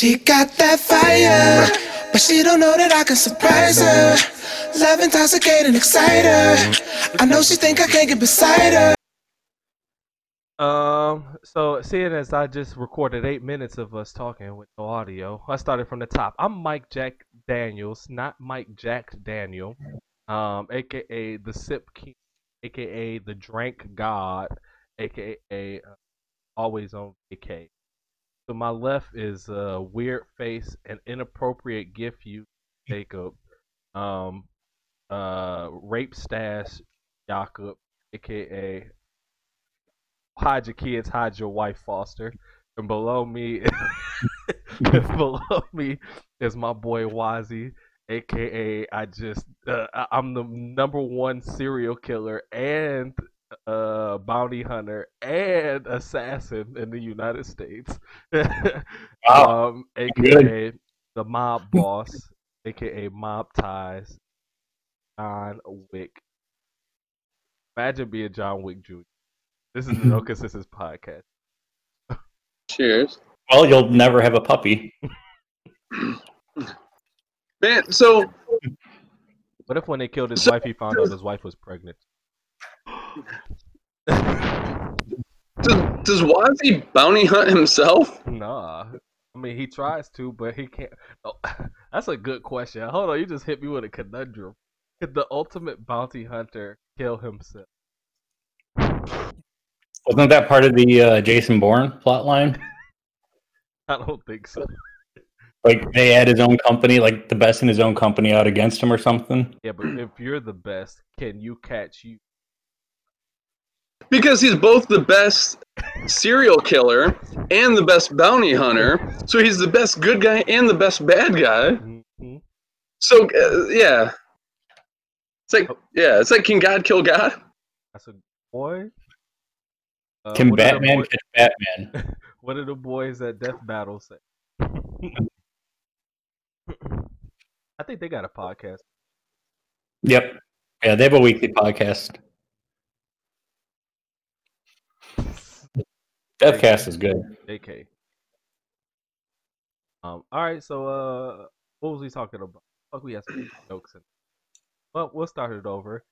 She got that fire, but she don't know that I can surprise her. Love intoxicate and excite her. I know she think I can't get beside her. So seeing as I just recorded 8 minutes of us talking with no audio, I started from the top. I'm Mike Jack Daniels, not Mike Jack Daniel, aka the Sip King, aka the Drank God, aka always on VK. To my left is a weird face and inappropriate gift you, Jacob, rape stash, Jacob, aka hide your kids, hide your wife, Foster. And below me, is my boy Wozzy, aka I'm the number one serial killer and bounty hunter and assassin in the United States. Wow. AKA the mob boss, AKA Mob Ties, John Wick. Imagine being John Wick Jr. This is the No Consensus Podcast. Cheers. Well, you'll never have a puppy. Man, so what if when they killed his wife, he found out his wife was pregnant? Does Wozzy bounty hunt himself? Nah. I mean, he tries to, but he can't. Oh, that's a good question. Hold on, you just hit me with a conundrum. Could the ultimate bounty hunter kill himself? Wasn't that part of the Jason Bourne plotline? I don't think so. Like, they had his own company, like, the best in his own company out against him or something? Yeah, but if you're the best, can you catch you? Because he's both the best serial killer and the best bounty hunter, so he's the best good guy and the best bad guy. Mm-hmm. So, yeah. It's like, can God kill God? That's a boy. Can Batman catch Batman? What do the boys at Death Battle say? I think they got a podcast. Yep. Yeah, they have a weekly podcast. Deathcast is good. JK. All right, so what was we talking about? Fuck, we had some jokes in. Well, we'll start it over.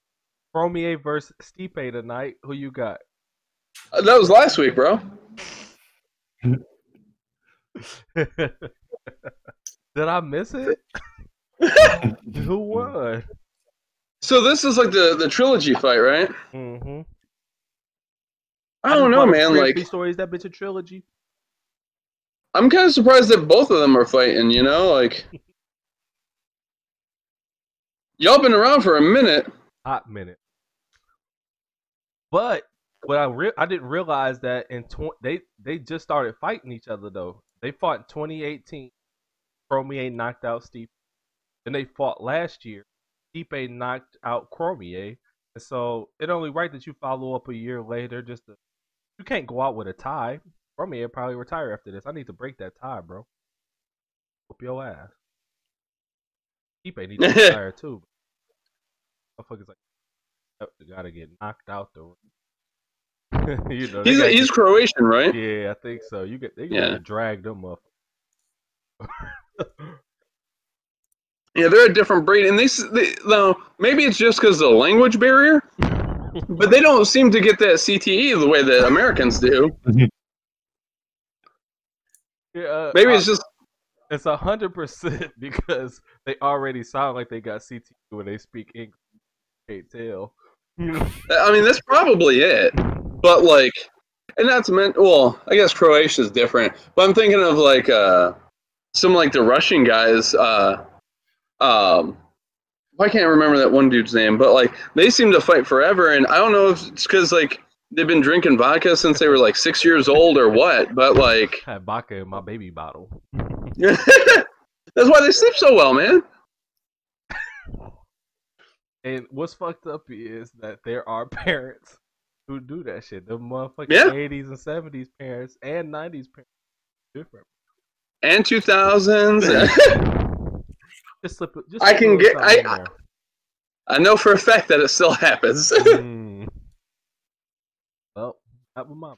Cormier versus Stipe tonight. Who you got? That was last week, bro. Did I miss it? Who won? So this is like the trilogy fight, right? Mm-hmm. I don't know, man. Like, stories that bitch a trilogy. I'm kind of surprised that both of them are fighting. You know, like y'all been around for a minute. Hot minute. But what I didn't realize that they just started fighting each other though. They fought in 2018. Cormier knocked out Stipe. Then they fought last year. Stipe knocked out Cormier. And so it only right that you follow up a year later. You can't go out with a tie. Cormier probably retire after this. I need to break that tie, bro. Whoop your ass. Stipe needs to retire too. Motherfuckers like, you gotta get knocked out the you know, he's Croatian, right? Yeah, I think so. They gotta drag them up. Yeah, they're a different breed, and they now maybe it's just because of the language barrier, but they don't seem to get that CTE the way that Americans do. Yeah, maybe it's 100% because they already sound like they got CTE when they speak English. Can't tell. I mean, that's probably it. But like, and not to mention, well, I guess Croatia's different. But I'm thinking of like some like the Russian guys. I can't remember that one dude's name, but like they seem to fight forever, and I don't know if it's because like they've been drinking vodka since they were like 6 years old or what. But like, I had vodka in my baby bottle. That's why they sleep so well, man. And what's fucked up is that there are parents who do that shit. The motherfucking 80s and 70s parents and 90s parents are different. And 2000s. Just I can get. I know for a fact that it still happens. Well, not with mom.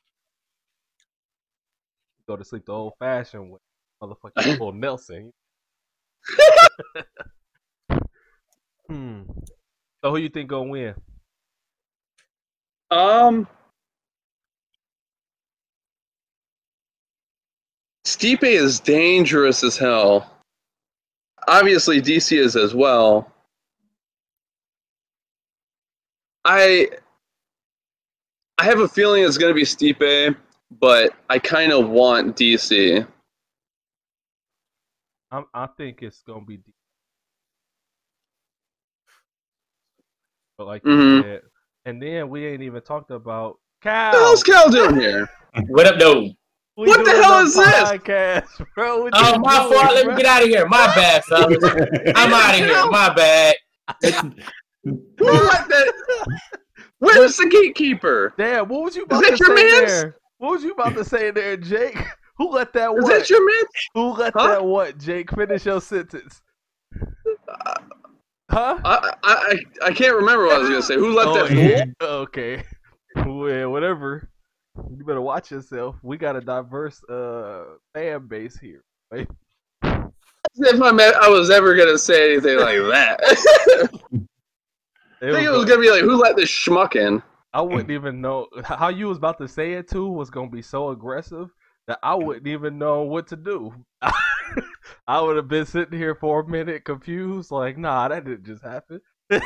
Go to sleep the old-fashioned way. motherfucking full Nelson. So who you think gonna win? Stipe is dangerous as hell. Obviously, DC is as well. I have a feeling it's going to be Stipe, but I kind of want DC. I think it's going to be DC. But like you said, and then we ain't even talked about Cal. What the hell's Cal doing here? What up, though? What the hell is podcast, this? Bro, oh, my fault. Let me get out of here. My bad, fellas. I'm out of here. My bad. Where's the gatekeeper? Damn, what was you about to say there? What was you about to say there, Jake? Who let that what? Is that your man? Who let that what, Jake? Finish your sentence. I can't remember what I was going to say. Who let that what? Okay. Well, whatever. You better watch yourself. We got a diverse fan base here. Right? If I was ever going to say anything like that. I think it was going to be like, who let this schmuck in? I wouldn't even know. How you was about to say it, too, was going to be so aggressive that I wouldn't even know what to do. I would have been sitting here for a minute confused, like, nah, that didn't just happen. That's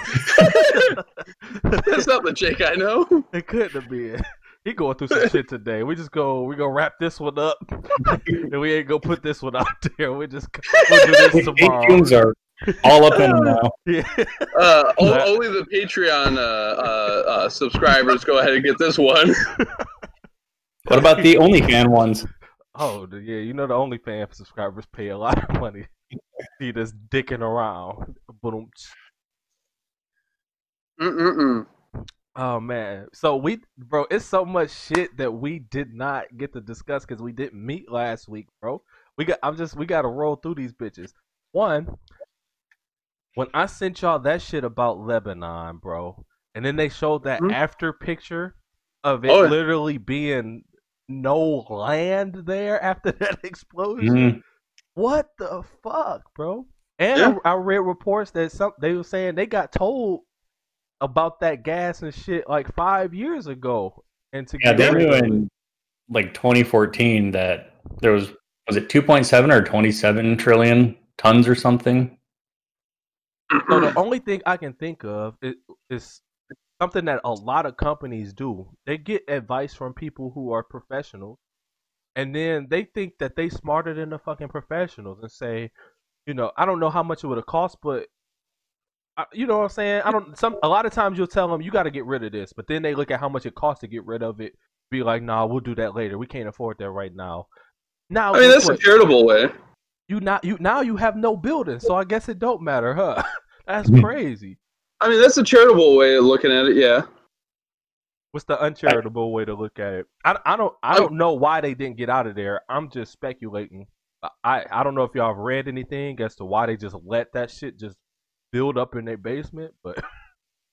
not the Jake I know. It couldn't have been. He going through some shit today. We gonna wrap this one up, and we ain't gonna put this one out there. We'll do this tomorrow. All up in them now. Yeah. Only the Patreon subscribers go ahead and get this one. What about the OnlyFans ones? Oh, yeah. You know the OnlyFans subscribers pay a lot of money. See this dicking around. Boom. Oh, man. So, bro, it's so much shit that we did not get to discuss because we didn't meet last week, bro. We got to roll through these bitches. One, when I sent y'all that shit about Lebanon, bro, and then they showed that after picture of it literally being no land there after that explosion. What the fuck, bro? And I read reports that they were saying they got told about that gas and shit like 5 years ago. And to they knew in like 2014 that there was it 2.7 or 27 trillion tons or something? So the only thing I can think of is something that a lot of companies do. They get advice from people who are professionals, and then they think that they smarter than the fucking professionals and say, you know, I don't know how much it would have cost, but you know what I'm saying? A lot of times you'll tell them you got to get rid of this, but then they look at how much it costs to get rid of it, be like, nah, we'll do that later. We can't afford that right now. Now I mean, that's a charitable way. Now you have no building, so I guess it don't matter, huh? That's crazy. I mean, that's a charitable way of looking at it, yeah. What's the uncharitable way to look at it? I don't know why they didn't get out of there. I'm just speculating. I don't know if y'all have read anything as to why they just let that shit just build up in their basement, but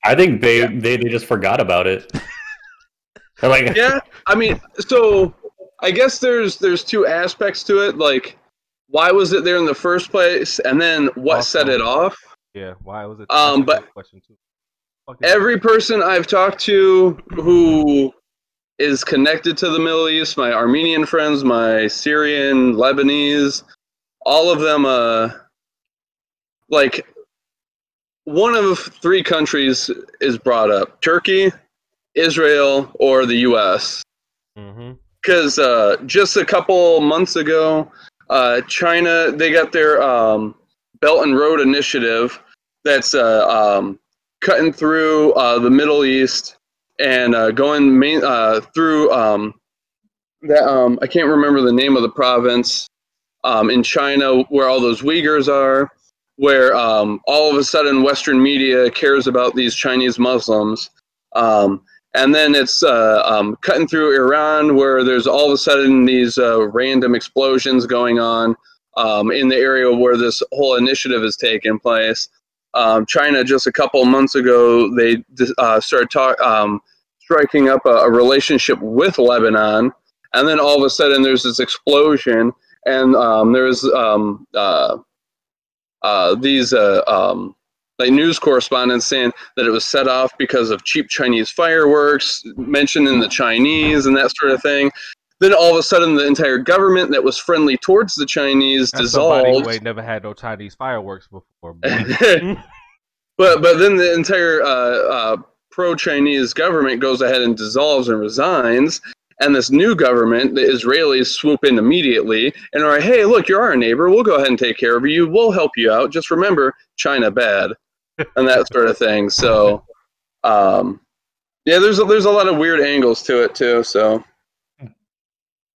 I think they just forgot about it. Like, yeah, I mean, so I guess there's two aspects to it, like. Why was it there in the first place, and then what set it off? Yeah, why was it? But every person I've talked to who is connected to the Middle East, my Armenian friends, my Syrian, Lebanese, all of them, like one of three countries is brought up: Turkey, Israel, or the U.S. Because just a couple months ago. China, they got their Belt and Road Initiative that's cutting through the Middle East and going through that. I can't remember the name of the province in China where all those Uyghurs are, where all of a sudden Western media cares about these Chinese Muslims. And then it's cutting through Iran, where there's all of a sudden these random explosions going on in the area where this whole initiative is taking place. China, just a couple months ago, they started striking up a relationship with Lebanon. And then all of a sudden there's this explosion. And there's these news correspondents saying that it was set off because of cheap Chinese fireworks, mentioned in the Chinese and that sort of thing. Then all of a sudden, the entire government that was friendly towards the Chinese dissolved. Somebody who ain't never had no Chinese fireworks before. But then the entire pro-Chinese government goes ahead and dissolves and resigns. And this new government, the Israelis, swoop in immediately and are like, hey, look, you're our neighbor. We'll go ahead and take care of you. We'll help you out. Just remember, China bad and that sort of thing. So, yeah, there's a lot of weird angles to it, too. So.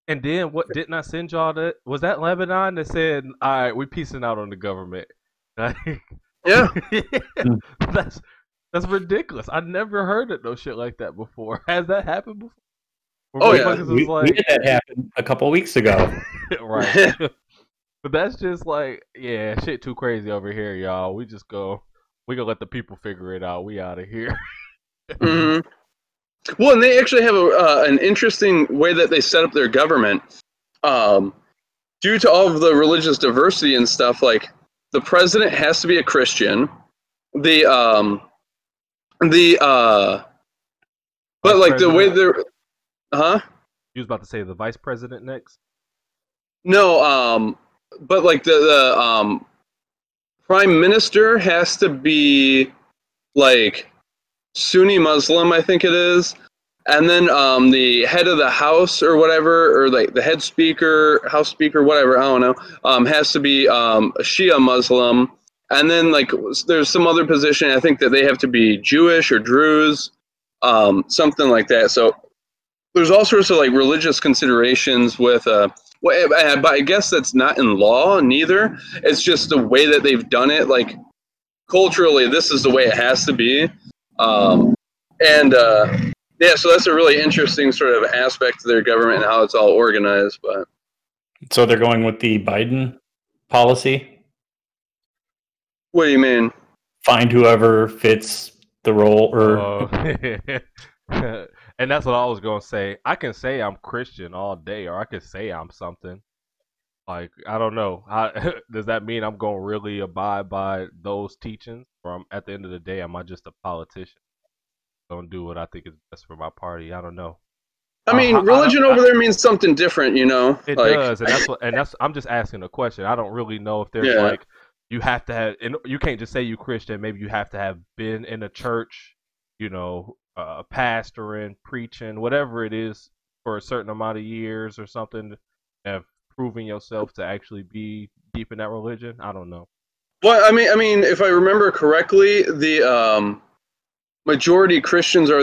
And then what didn't I send y'all that? Was that Lebanon that said, all right, we're peacing out on the government? Yeah. That's ridiculous. I never heard of no shit like that before. Has that happened before? Oh, yeah. We did that happen a couple weeks ago. Right. But that's just like, yeah, shit too crazy over here, y'all. We just go, we gonna let the people figure it out. We out of here. Mm-hmm. Well, and they actually have an interesting way that they set up their government. Due to all of the religious diversity and stuff, like, the president has to be a Christian. But, like, the way they're... Huh? You was about to say the vice president next? No, but, like, the prime minister has to be, like... Sunni Muslim, I think it is, and then the head of the house or whatever, or like the head speaker, house speaker, whatever, I don't know, has to be a Shia Muslim, and then like there's some other position, I think that they have to be Jewish or Druze, something like that. So there's all sorts of like religious considerations with, but I guess that's not in law neither. It's just the way that they've done it. Like culturally, this is the way it has to be. Yeah, so that's a really interesting sort of aspect to their government and how it's all organized. But so they're going with the Biden policy? What do you mean? Find whoever fits the role. And that's what I was going to say. I can say I'm Christian all day, or I can say I'm something. Like, I don't know. Does that mean I'm going to really abide by those teachings? Or at the end of the day, am I just a politician? Don't do what I think is best for my party. I don't know. I mean, religion over there means something different, you know? It does. And that's I'm just asking a question. I don't really know if there's like, you have to have, and you can't just say you Christian. Maybe you have to have been in a church, you know, pastoring, preaching, whatever it is for a certain amount of years or something. Have proving yourself to actually be deep in that religion? I don't know. Well, I mean, if I remember correctly, the majority Christians are,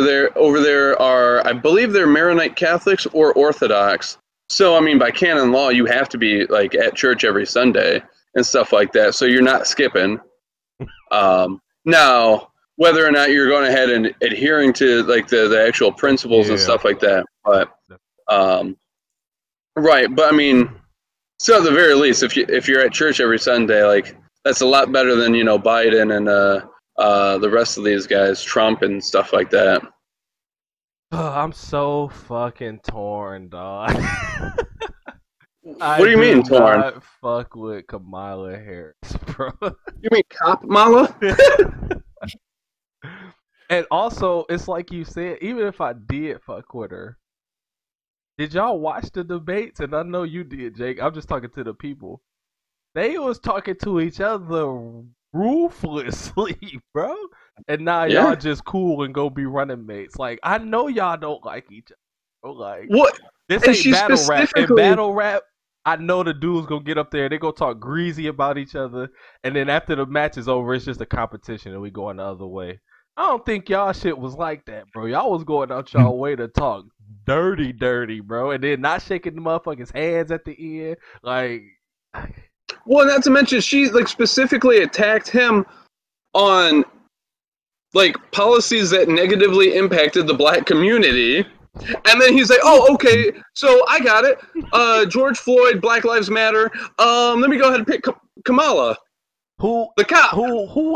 I believe they're Maronite Catholics or Orthodox. So, I mean, by canon law, you have to be like at church every Sunday and stuff like that. So you're not skipping. Now, whether or not you're going ahead and adhering to like the actual principles and stuff like that, but right, but I mean, so at the very least, if you're at church every Sunday, like that's a lot better than, you know, Biden and the rest of these guys, Trump and stuff like that. Oh, I'm so fucking torn, dog. What do you mean torn? I fuck with Kamala Harris, bro. You mean Kamala? And also, it's like you said, even if I did fuck with her. Did y'all watch the debates? And I know you did, Jake. I'm just talking to the people. They was talking to each other ruthlessly, bro. And now y'all just cool and go be running mates. Like, I know y'all don't like each other. Like, what? This ain't battle rap. In battle rap, I know the dudes gonna get up there. They gonna talk greasy about each other. And then after the match is over, it's just a competition and we going the other way. I don't think y'all shit was like that, bro. Y'all was going out y'all way to talk dirty, bro, and then not shaking the motherfuckers' hands at the end, like. Well, not to mention she like specifically attacked him on like policies that negatively impacted the black community, and then he's like, "Oh, okay, so I got it. George Floyd, Black Lives Matter. Let me go ahead and pick Kamala, who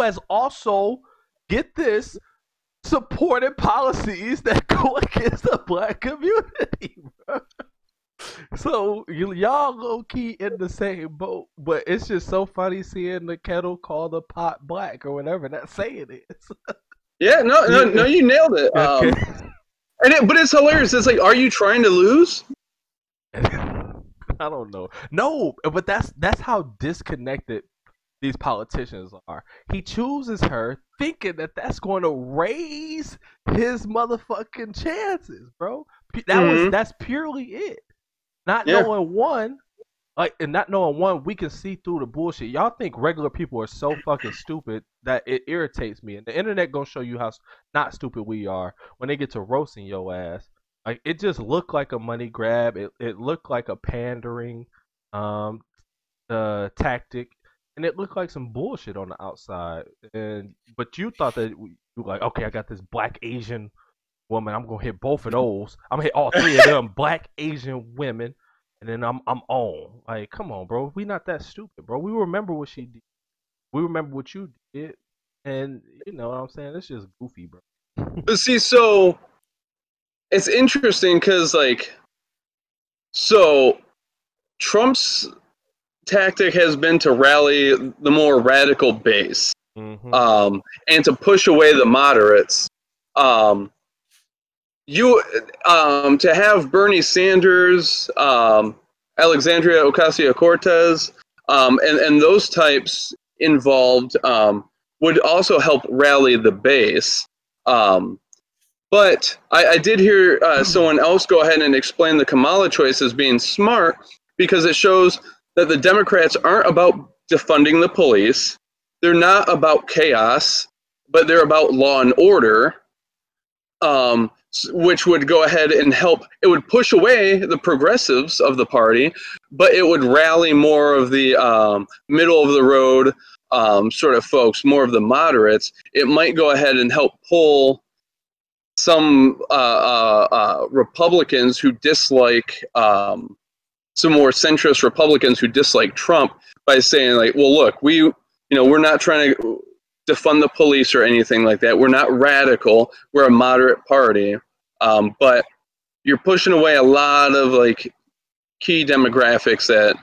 has also get this." Supported policies that go against the black community, bro. So y'all low key in the same boat, but it's just so funny seeing the kettle call the pot black or whatever that saying is. Yeah, no, you nailed it. But it's hilarious. It's like, are you trying to lose? I don't know. No, but that's how disconnected these politicians are. He chooses her thinking that that's going to raise his motherfucking chances, bro. That's purely it. Not knowing, we can see through the bullshit. Y'all think regular people are so fucking stupid that it irritates me. And the internet gonna show you how not stupid we are when they get to roasting your ass. Like, it just looked like a money grab. It looked like a pandering tactic. And it looked like some bullshit on the outside. But you thought that, like, okay, I got this black Asian woman. I'm going to hit both of those. I'm going to hit all three of them black Asian women. And then I'm on. Like, come on, bro. We not that stupid, bro. We remember what she did. We remember what you did. And you know what I'm saying? It's just goofy, bro. But see, so it's interesting because, like, so Trump's tactic has been to rally the more radical base, and to push away the moderates. To have Bernie Sanders, Alexandria Ocasio-Cortez, and those types involved would also help rally the base. But I did hear someone else go ahead and explain the Kamala choice as being smart because it shows that the Democrats aren't about defunding the police. They're not about chaos, but they're about law and order, which would go ahead and help. It would push away the progressives of the party, but it would rally more of the middle of the road sort of folks, more of the moderates. It might go ahead and help pull some Republicans who dislike some more centrist Republicans who dislike Trump by saying, like, well, look, we're not trying to defund the police or anything like that. We're not radical. We're a moderate party. But you're pushing away a lot of, like, key demographics that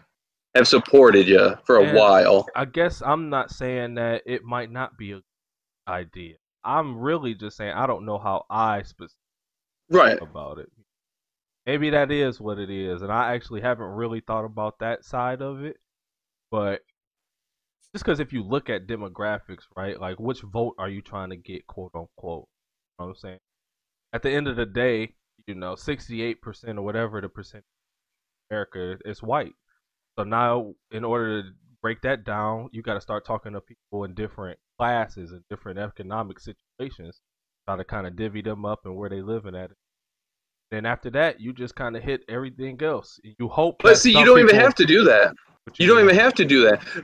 have supported you for a while. I guess I'm not saying that it might not be a good idea. I'm really just saying I don't know how I specifically think about it. Maybe that is what it is, and I actually haven't really thought about that side of it. But just because if you look at demographics, right, like which vote are you trying to get, quote unquote? You know what I'm saying? At the end of the day, 68% or whatever the percentage of America is white. So now, in order to break that down, you got to start talking to people in different classes and different economic situations, try to kind of divvy them up and where they living at. Then after that, you just kind of hit everything else. You hope. But see, you don't even have to do that.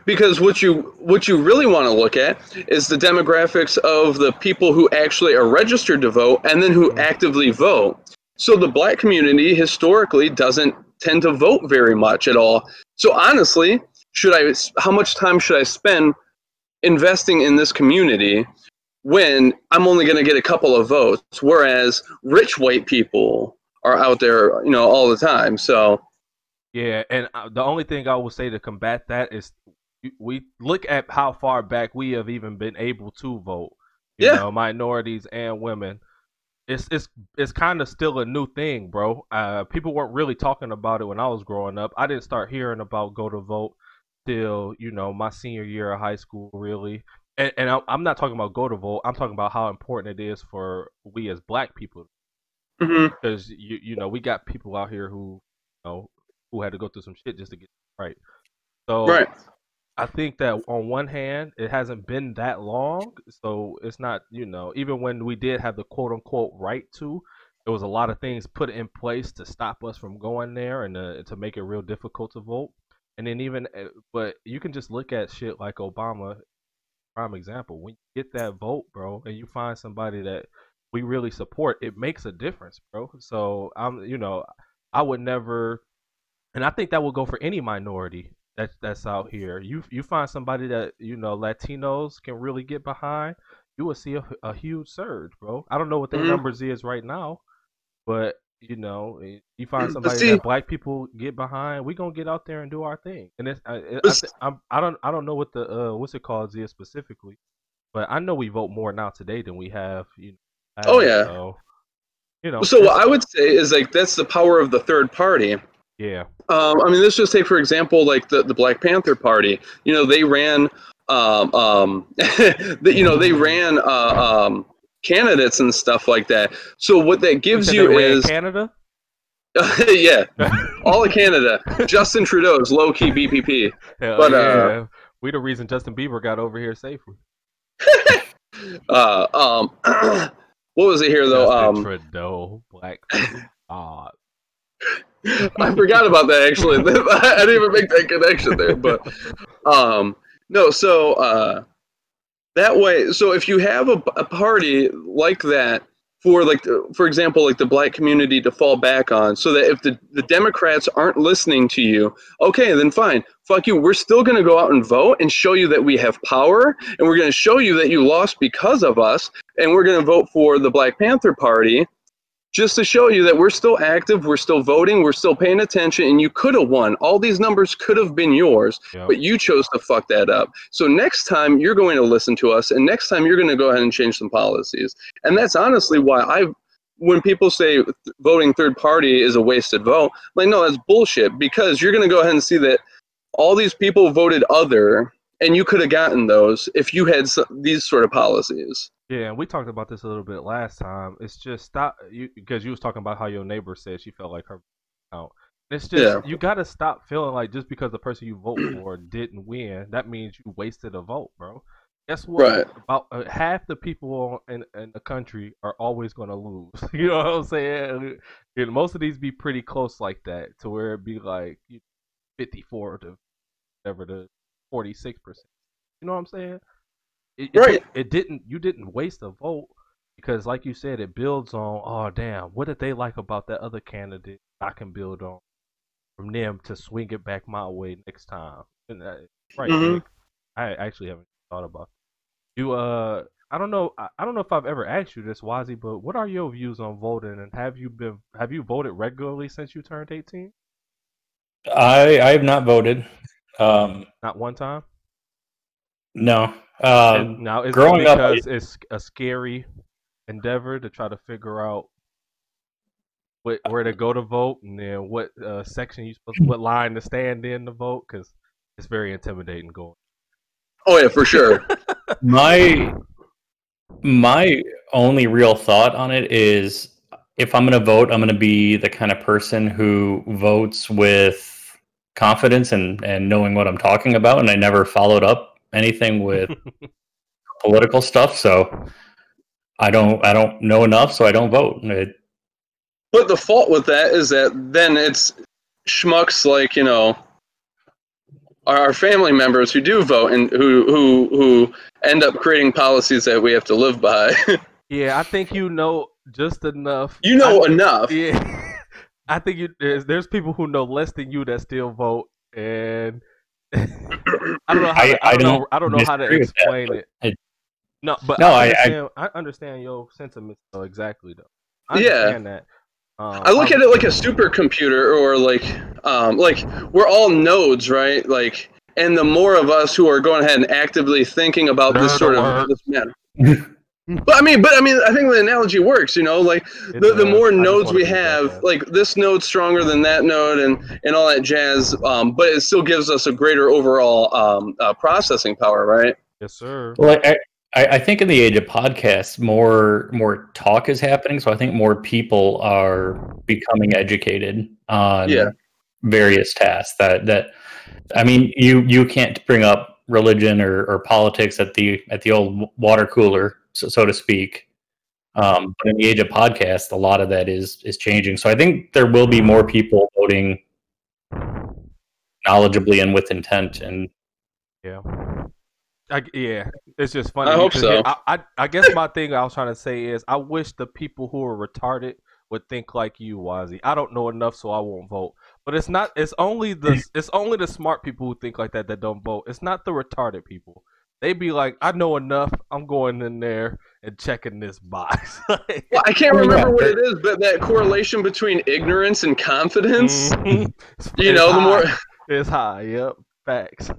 Because what you really want to look at is the demographics of the people who actually are registered to vote and then who actively vote. So the black community historically doesn't tend to vote very much at all. So honestly, how much time should I spend investing in this community when I'm only going to get a couple of votes, whereas rich white people are out there, all the time. So, yeah, and the only thing I will say to combat that is we look at how far back we have even been able to vote. Minorities and women. It's kind of still a new thing, bro. People weren't really talking about it when I was growing up. I didn't start hearing about go to vote till my senior year of high school, really. And I'm not talking about go to vote. I'm talking about how important it is for we as black people. Because, we got people out here who had to go through some shit just to get right. So I think that on one hand, it hasn't been that long. So it's not, even when we did have the quote unquote right to, there was a lot of things put in place to stop us from going there and to make it real difficult to vote. And then but you can just look at shit like Obama. Prime example, when you get that vote, bro, and you find somebody that we really support, it makes a difference, bro. So I would never, and I think that will go for any minority that's out here. You find somebody that Latinos can really get behind, you will see a huge surge, bro. I don't know what their numbers is right now, but you know, you find somebody that black people get behind, we gonna get out there and do our thing. And it's I don't know what the what's it called is specifically, but I know we vote more now today than we have. You know, So what I would say is, like, that's the power of the third party. Yeah. I mean, let's just take, for example, like the Black Panther Party. You know, they ran, candidates and stuff like that. So what that gives you is Canada. Yeah, all of Canada. Justin Trudeau's low key BPP. Hell, but yeah. We the reason Justin Bieber got over here safely. What was it here though? Justin Trudeau, black. I forgot about that actually. I didn't even make that connection there. But that way, so if you have a party like that for example, the black community to fall back on, so that if the Democrats aren't listening to you, okay, then fine, fuck you. We're still going to go out and vote and show you that we have power, and we're going to show you that you lost because of us, and we're going to vote for the Black Panther Party just to show you that we're still active, we're still voting, we're still paying attention, and you could have won. All these numbers could have been yours, yep. But you chose to fuck that up. So next time you're going to listen to us, and next time you're going to go ahead and change some policies. And that's honestly why when people say voting third party is a wasted vote, like, no, that's bullshit, because you're going to go ahead and see that all these people voted other, and you could have gotten those if you had these sort of policies. Yeah, and we talked about this a little bit last time. It's just stop, because you was talking about how your neighbor said she felt like her out. It's just You gotta stop feeling like just because the person you vote for didn't win, that means you wasted a vote, bro. Guess what? Right. About half the people in the country are always gonna lose. You know what I'm saying? And most of these be pretty close like that, to where it'd be like 54 to whatever to 46%. You know what I'm saying? You didn't waste a vote, because like you said, it builds on, oh damn, what did they like about that other candidate I can build on from them to swing it back my way next time. And Nick, I actually haven't thought about it. You I don't know if I've ever asked you this, Wozzy, but what are your views on voting, and have you voted regularly since you turned 18? I have not voted. Not one time? No. Now, is growing up, because it's a scary endeavor to try to figure out where to go to vote, and then what section what line to stand in to vote, because it's very intimidating going. Oh yeah, for sure. My only real thought on it is, if I'm going to vote, I'm going to be the kind of person who votes with confidence and knowing what I'm talking about, and I never followed up anything with political stuff, so I don't know enough, so I don't vote. But the fault with that is that then it's schmucks like, you know, our family members who do vote and who end up creating policies that we have to live by. Yeah, I think you know just enough. You know enough. Yeah, I think there's people who know less than you that still vote, and. I don't know how to explain it. No, but no, I understand your sentiments though, exactly though. I understand that. I look at it like a supercomputer, or like we're all nodes, right? Like, and the more of us who are going ahead and actively thinking about this sort of this matter. But I mean, I think the analogy works, you know, like the more nodes we have, like this node's stronger than that node and all that jazz, but it still gives us a greater overall processing power, right? Yes, sir. Well, I think in the age of podcasts, more talk is happening, so I think more people are becoming educated on various tasks that I mean, you can't bring up religion or politics at the old water cooler, so to speak. But in the age of podcasts, a lot of that is changing. So I think there will be more people voting knowledgeably and with intent. And it's just funny. I hope so. I guess my thing I was trying to say is, I wish the people who are retarded would think like you, Wozzy. I don't know enough, so I won't vote. But it's not. It's only the smart people who think like that don't vote. It's not the retarded people. They be like, I know enough, I'm going in there, and checking this box. Like, well, I can't remember what it is, but that correlation between ignorance and confidence, you know, the more it's high. Yep, facts.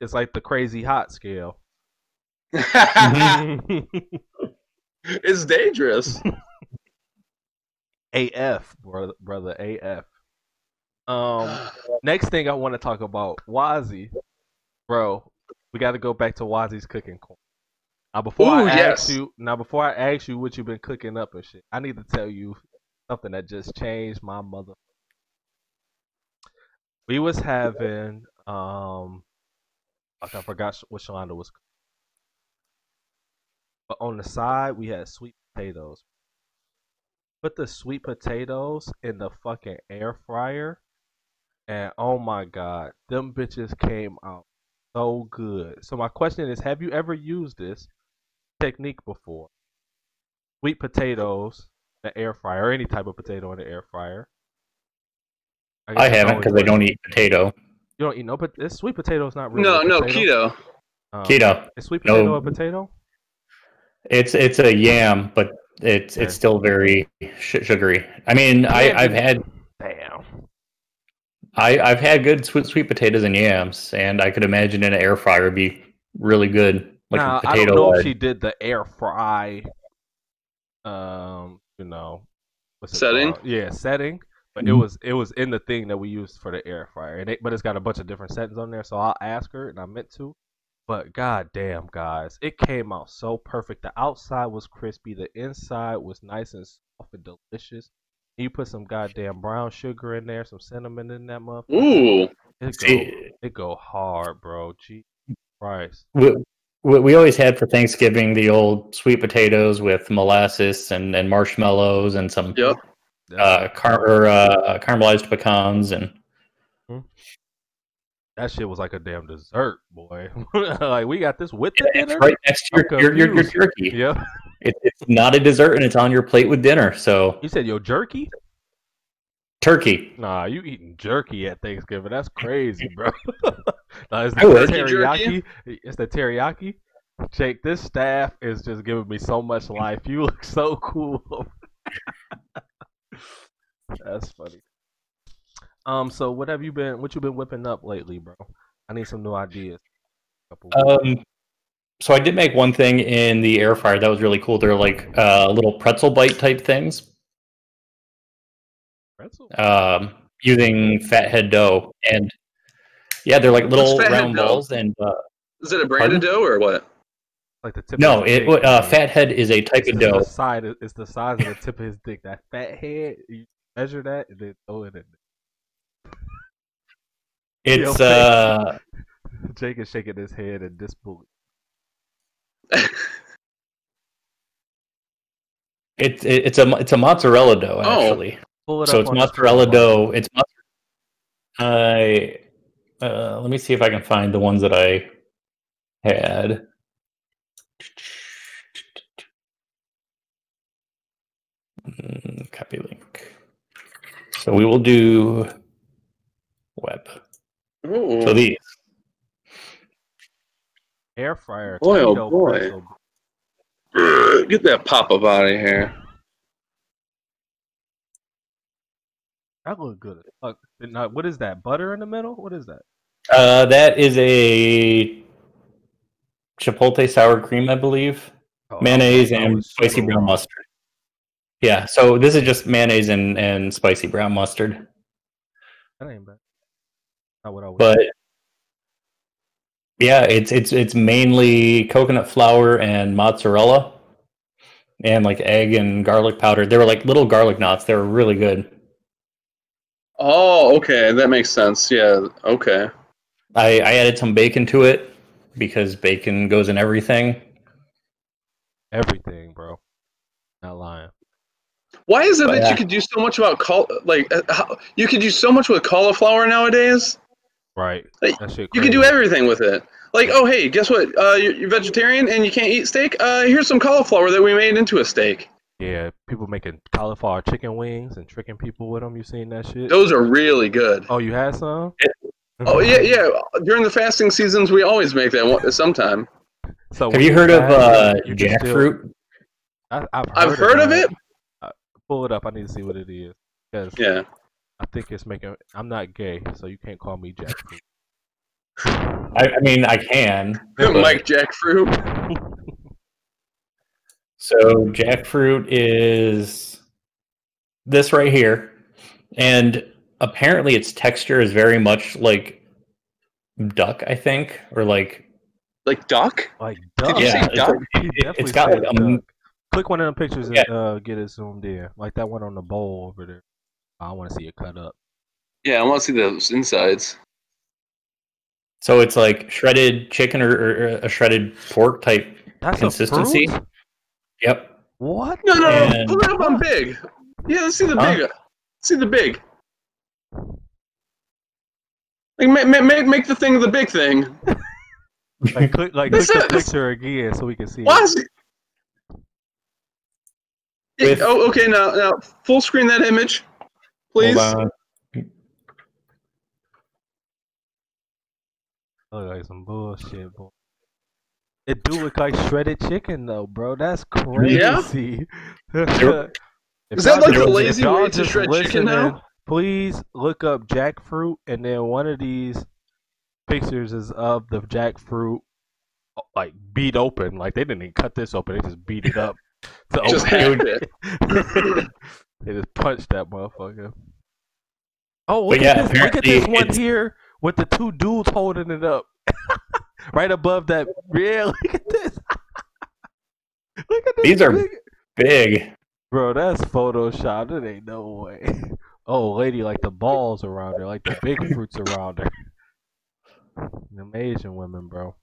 It's like the crazy hot scale. It's dangerous. AF, brother, AF. Next thing I want to talk about, Wozzy, bro. We got to go back to Wozzy's cooking corner. Now, before I ask you what you've been cooking up and shit, I need to tell you something that just changed my mother. We was having, I forgot what Shalonda was cooking. But on the side, we had sweet potatoes. Put the sweet potatoes in the fucking air fryer, and oh my god, them bitches came out so good. So my question is, have you ever used this technique before? Sweet potatoes, the air fryer, or any type of potato in the air fryer? I haven't, because I don't eat potato. You don't eat no, but it's sweet potatoes, not really. No, potato. Keto. Keto. Is sweet potato a potato? It's a yam, but it's still very sugary. I mean, I've had good sweet potatoes and yams, and I could imagine in an air fryer would be really good. Like now, potato I don't know if she did the air fry, setting. Yeah, setting. But it was in the thing that we used for the air fryer, and but it's got a bunch of different settings on there. So I'll ask her, and I meant to. But goddamn, guys, it came out so perfect. The outside was crispy, the inside was nice and soft and delicious. You put some goddamn brown sugar in there, some cinnamon in that motherfucker. Ooh, it go hard, bro. Jesus Christ. We always had for Thanksgiving the old sweet potatoes with molasses and marshmallows and some caramelized pecans and. Mm-hmm. That shit was like a damn dessert, boy. Like, we got this with the dinner? It's right next to your turkey. Yeah. It's not a dessert, and it's on your plate with dinner, so... You said your jerky? Turkey. Nah, you eating jerky at Thanksgiving. That's crazy, bro. Nah, it's the teriyaki. It's the teriyaki. Jake, this staff is just giving me so much life. You look so cool. That's funny. So what you been whipping up lately, bro? I need some new ideas. So I did make one thing in the air fryer that was really cool. They're like little pretzel bite type things. Pretzel? Using fathead dough, and yeah, they're like little round balls. And is it a brand of dough or what? Like the tip. No, fathead is a type of dough. It's the size of the tip of his dick. That fathead, you measure that and then throw it in. It's Jake is shaking his head in disbelief. It's a mozzarella dough actually. So it's mozzarella dough. It's let me see if I can find the ones that I had. Copy link. So we will do web. Ooh. So these air fryer. Boy, oh boy! Get that pop up out of here. That look good. What is that? Butter in the middle? What is that? That is a chipotle sour cream, I believe. Mayonnaise and spicy brown mustard. Yeah. So this is just mayonnaise and spicy brown mustard. That ain't bad. But yeah, it's mainly coconut flour and mozzarella, and like egg and garlic powder. They were like little garlic knots. They were really good. Oh, okay, that makes sense. Yeah, okay. I added some bacon to it because bacon goes in everything. Everything, bro. Not lying. Why is it you could do so much about you could do so much with cauliflower nowadays? Right. Like, you can do everything with it. Like, oh, hey, guess what? You're vegetarian and you can't eat steak? Here's some cauliflower that we made into a steak. Yeah, people making cauliflower chicken wings and tricking people with them. You seen that shit? Those are really good. Oh, you had some? Oh, yeah. During the fasting seasons, we always make that sometime. So have you heard of jackfruit? I've heard of it. Pull it up. I need to see what it is. Yeah. I think it's making. I'm not gay, so you can't call me jackfruit. I mean, I can. Mike jackfruit. So jackfruit is this right here, and apparently its texture is very much like duck, I think, or like duck. Like duck. Did you say duck? It's got like a. Click one of them pictures and get it zoomed in, like that one on the bowl over there. I want to see it cut up. Yeah, I want to see those insides. So it's like shredded chicken or a shredded pork type consistency. A fruit? Yep. What? No. Pull it up on big. Yeah, let's see the big. Let's see the big. Like make the thing the big thing. click the picture again so we can see. Why is it? Okay. Now, full screen that image, please. Hold on. Look like some bullshit, boy. It do look like shredded chicken, though, bro. That's crazy. Yeah. Is that like the lazy way to shred chicken now? Please look up jackfruit, and then one of these pictures is of the jackfruit, like beat open. Like they didn't even cut this open; they just beat it up. Just hacked it. They just punched that motherfucker. Oh, look at this one here with the two dudes holding it up. Right above that. Yeah, look at this. Look at this. These are big. Bro, that's Photoshop. There ain't no way. Oh, lady, like the balls around her, like the big fruits around her. Amazing women, bro.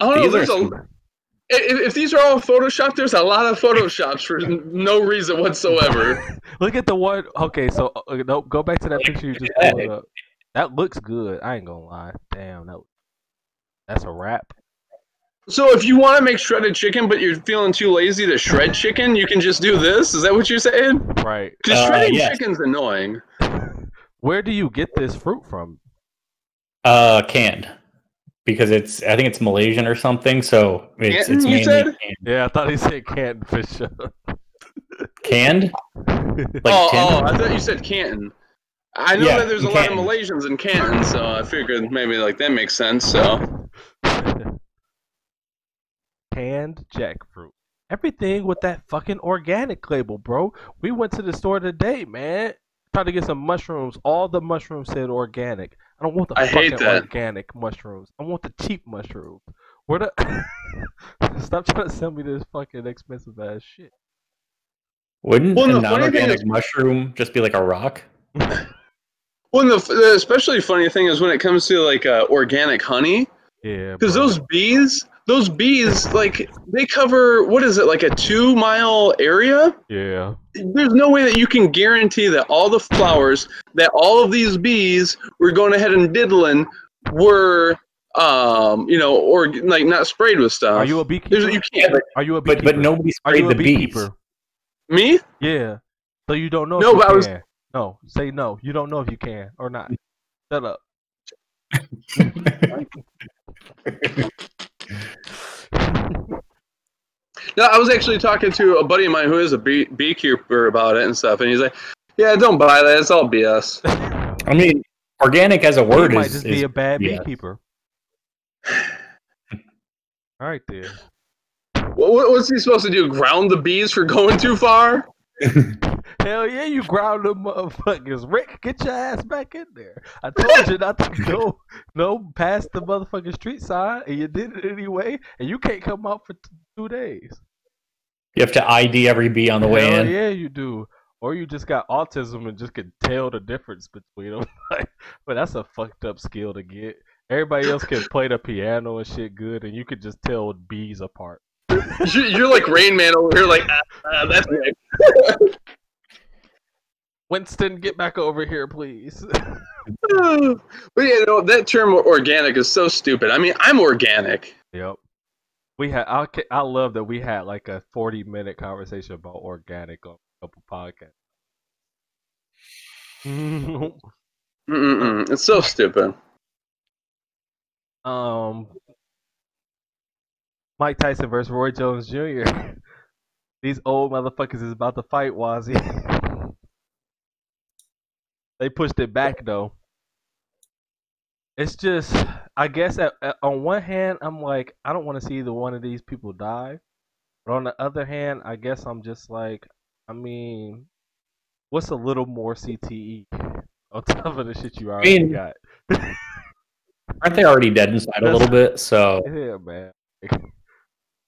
Oh, if these are all Photoshopped, there's a lot of Photoshops for no reason whatsoever. Look at the one. Okay, so go back to that picture you just pulled up. That looks good. I ain't gonna lie. Damn, that's a wrap. So if you want to make shredded chicken, but you're feeling too lazy to shred chicken, you can just do this. Is that what you're saying? Right. Because shredding chicken's annoying. Where do you get this fruit from? Canned. Because I think it's Malaysian or something, so it's Canton, it's mainly canned. Yeah, I thought he said Canton for sure. Canned? Like I thought you said Canton. I know that there's a lot of Malaysians in Canton, so I figured maybe like that makes sense. So, canned jackfruit. Everything with that fucking organic label, bro. We went to the store today, man. Tried to get some mushrooms. All the mushrooms said organic. I don't want the fucking organic mushrooms. I want the cheap mushrooms. Where the stop trying to sell me this fucking expensive ass shit. Wouldn't a non-organic mushroom just be like a rock? Well, the especially funny thing is when it comes to like organic honey. Yeah. Because those bees, like they cover like a 2-mile area. Yeah. There's no way that you can guarantee that all the flowers that all of these bees were going ahead and diddling were, or like not sprayed with stuff. Are you a beekeeper? You can't. Are you a beekeeper? But nobody sprayed the bees. Me? Yeah. So you don't know. No, but I was. No, say no. You don't know if you can or not. Shut up. No, I was actually talking to a buddy of mine who is a beekeeper about it and stuff, and he's like, "Yeah, don't buy that. It's all BS." I mean, organic as a word is. Might just be a bad beekeeper. All right, dude. What's he supposed to do? Ground the bees for going too far? Hell yeah, you ground them motherfuckers. Rick, get your ass back in there. I told you not to go past the motherfucking street sign, and you did it anyway, and you can't come out for 2 days. You have to ID every bee on the way in. Hell yeah, you do. Or you just got autism and just can tell the difference between them. But that's a fucked up skill to get. Everybody else can play the piano and shit good, and you could just tell bees apart. You're like Rain Man over here, like, that's right. Winston, get back over here, please. But that term organic is so stupid. I mean, I'm organic. Yep. I love that we had like a 40-minute conversation about organic on a couple podcasts. It's so stupid. Mike Tyson versus Roy Jones Jr. These old motherfuckers is about to fight Wozzy. They pushed it back though. It's just, I guess on one hand, I'm like, I don't want to see either one of these people die. But on the other hand, I guess I'm just like, I mean, what's a little more CTE on top of the shit you already got? Aren't they already dead inside a little bit? So yeah, man.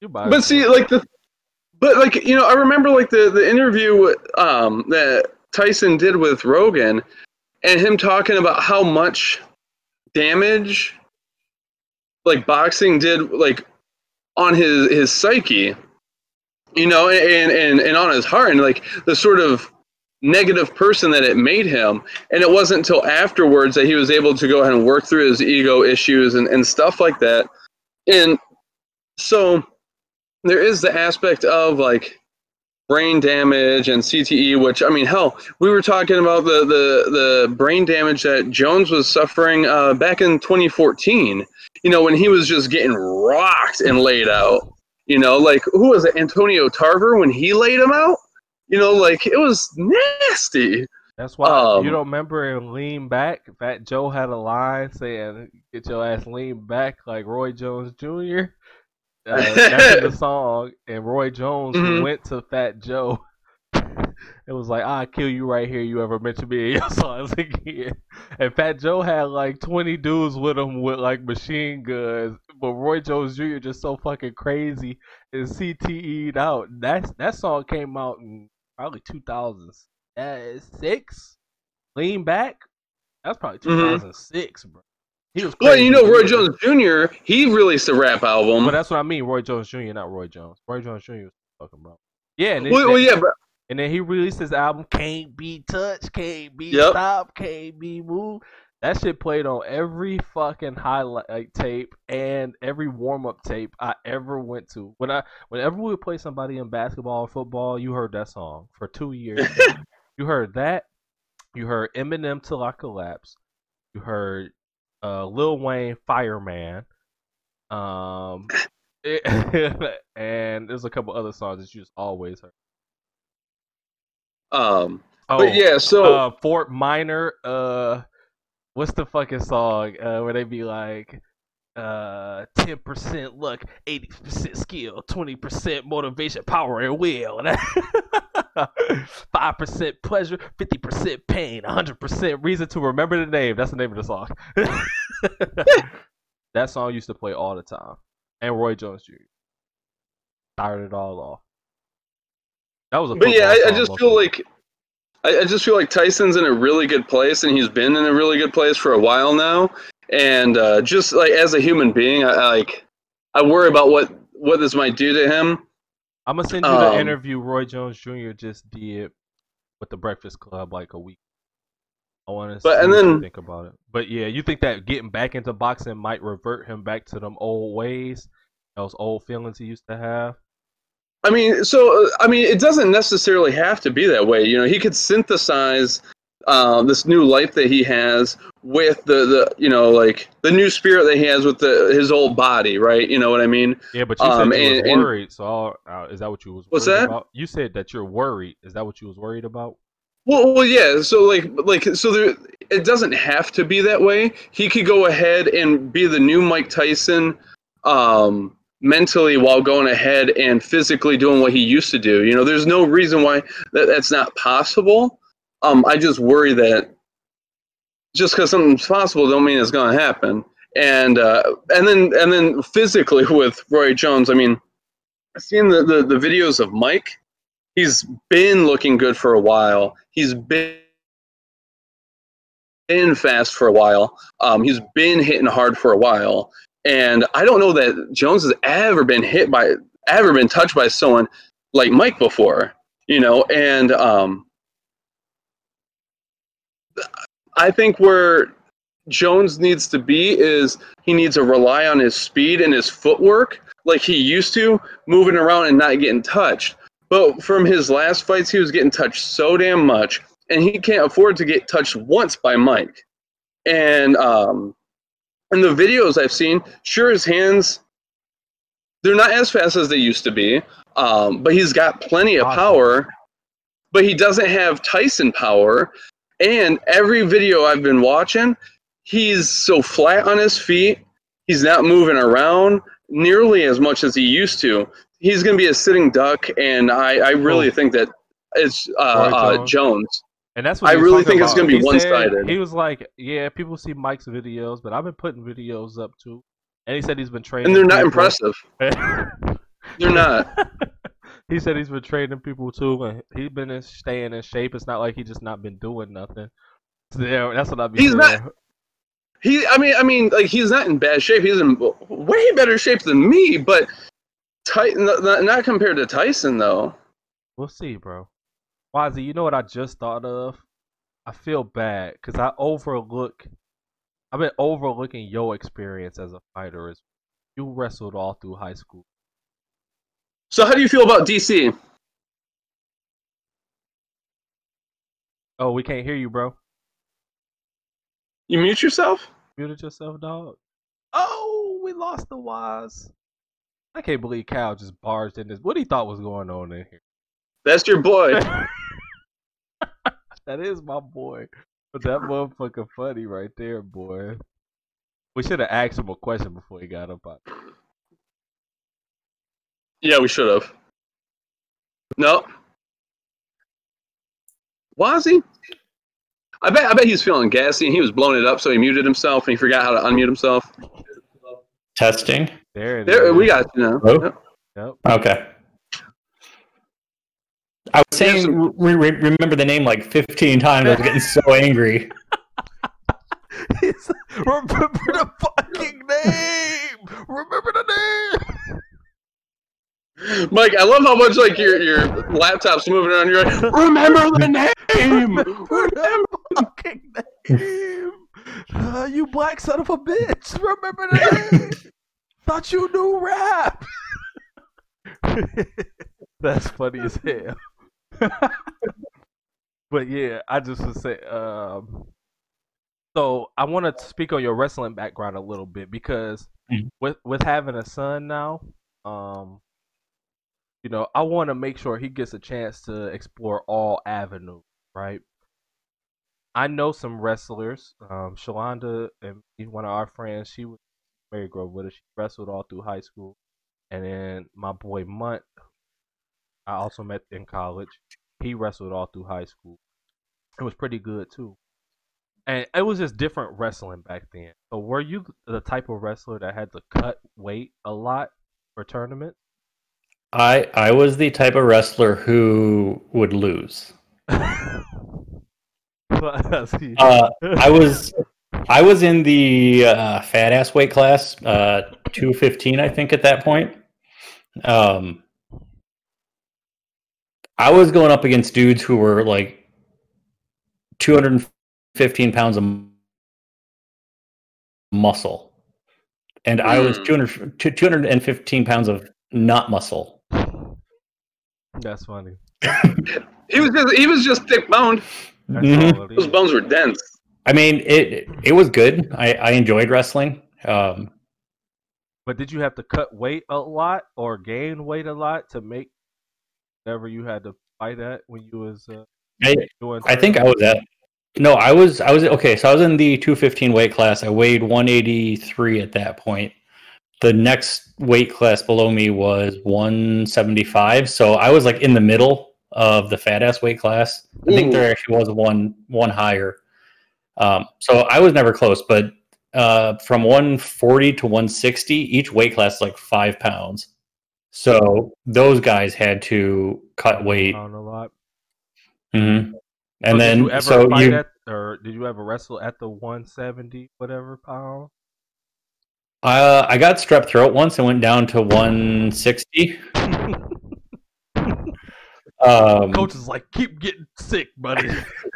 But see, like I remember like the interview that Tyson did with Rogan, and him talking about how much damage like boxing did like on his psyche, you know, and on his heart, and like the sort of negative person that it made him. And it wasn't until afterwards that he was able to go ahead and work through his ego issues and stuff like that. And so there is the aspect of like brain damage and CTE, which, I mean, hell, we were talking about the brain damage that Jones was suffering back in 2014, you know, when he was just getting rocked and laid out, you know, like who was it? Antonio Tarver, when he laid him out, you know, like it was nasty. That's why you don't remember in Lean Back, Fat Joe had a line saying, "Get your ass lean back like Roy Jones Jr." That's in the song, and Roy Jones went to Fat Joe. It was like, "I'll kill you right here. You ever mention me in your songs again?" And Fat Joe had like 20 dudes with him with like machine guns, but Roy Jones Jr. just so fucking crazy and CTE'd out. That song came out in probably 2006. Lean Back. That's probably 2006, bro. He was crazy. Well, you know, Roy Jones Jr., he released a rap album. But that's what I mean, Roy Jones Jr., not Roy Jones. Roy Jones Jr. was fucking bro. Yeah, and yeah, bro. And then he released his album, Can't Be Touched, Can't Be Stopped, Can't Be Moved. That shit played on every fucking highlight tape and every warm-up tape I ever went to. Whenever we would play somebody in basketball or football, you heard that song for 2 years. You heard that. You heard Eminem, Till I Collapse. You heard Lil Wayne, Fireman. And there's a couple other songs that you just always heard. But yeah, so Fort Minor, what's the fucking song where they be like 10% luck, 80% skill, 20% motivation, power and will, 5% pleasure, 50% pain, 100% reason to remember the name. That's the name of the song. That song used to play all the time. And Roy Jones Jr. started it all off. That was a but yeah, I just feel like Tyson's in a really good place, and he's been in a really good place for a while now. And just like as a human being, I worry about what this might do to him. I'm gonna send you the interview Roy Jones Jr. just did with the Breakfast Club like a week. I want to think about it. But yeah, you think that getting back into boxing might revert him back to them old ways, those old feelings he used to have? I mean, it doesn't necessarily have to be that way. You know, he could synthesize this new life that he has with the you know, like the new spirit that he has with his old body, right? You know what I mean? Yeah, but you said you were worried. So is that what you was worried what's that? About? You said that you're worried. Is that what you was worried about? Well, yeah. So there, it doesn't have to be that way. He could go ahead and be the new Mike Tyson. Mentally while going ahead and physically doing what he used to do. You know, there's no reason why that's not possible. I just worry that just because something's possible don't mean it's going to happen. And then physically with Roy Jones, I mean, I've seen the videos of Mike. He's been looking good for a while. He's been fast for a while. He's been hitting hard for a while. And I don't know that Jones has ever been touched by someone like Mike before, you know. And I think where Jones needs to be is he needs to rely on his speed and his footwork like he used to, moving around and not getting touched. But from his last fights, he was getting touched so damn much, and he can't afford to get touched once by Mike. And in the videos I've seen, sure, his hands, They're not as fast as they used to be, but he's got plenty of power. But he doesn't have Tyson power. And every video I've been watching, he's so flat on his feet. He's not moving around nearly as much as he used to. He's going to be a sitting duck, and I really think that it's Jones. And that's what I really think about. It's going to be one-sided. He was like, yeah, people see Mike's videos, but I've been putting videos up, too. And he said he's been training. And they're not impressive. They're not. He said he's been training people, too. And he's been staying in shape. It's not like he's just not been doing nothing. So, yeah, that's what I've been doing. He's not. I mean, like, he's not in bad shape. He's in way better shape than me, but not compared to Tyson, though. We'll see, bro. Wozzy, you know what I just thought of? I feel bad because I've been overlooking your experience as a fighter. You wrestled all through high school. So how do you feel about DC? Oh, we can't hear you, bro. You mute yourself? Muted yourself, dog. Oh, we lost the Woz. I can't believe Kyle just barged in this. What he thought was going on in here? That's your boy. That is my boy. But that motherfucker funny right there, boy. We should have asked him a question before he got up. Yeah, we should have. No. Wozzy? I bet he's feeling gassy and he was blowing it up, so he muted himself and he forgot how to unmute himself. Testing. There it is. We got you now. Oh. Yep. Okay. I was saying, remember the name like 15 times. I was getting so angry. Remember the fucking name. Remember the name. Mike, I love how much like your laptop's moving around. You're like, remember the name. Remember the fucking name. You black son of a bitch. Remember the name. Thought you knew rap. That's funny as hell. But yeah, I just would say so I want to speak on your wrestling background a little bit because with having a son now, you know, I want to make sure he gets a chance to explore all avenues, right? I know some wrestlers, Shalonda and one of our friends, she was Mary Grove with us. She wrestled all through high school, and then my boy Munt, I also met in college. He wrestled all through high school. It was pretty good too, and it was just different wrestling back then. So, were you the type of wrestler that had to cut weight a lot for tournaments? I was the type of wrestler who would lose. I was in the fat ass weight class, 215, I think, at that point. I was going up against dudes who were like 215 pounds of muscle, and I was 215 pounds of not muscle. That's funny. He was just thick boned. Mm-hmm. Those bones were dense. I mean, it was good. I enjoyed wrestling. But did you have to cut weight a lot or gain weight a lot to make whatever you had to fight at when you was doing? I was in the 215 weight class. I weighed 183 at that point. The next weight class below me was 175. So I was like in the middle of the fat ass weight class. I think there actually was one higher. So I was never close, but from 140 to 160, each weight class is like 5 pounds. So those guys had to cut weight a lot. Mm-hmm. And so then, did you ever wrestle at the 170 whatever pound? I got strep throat once and went down to 160. Coach is like, keep getting sick, buddy.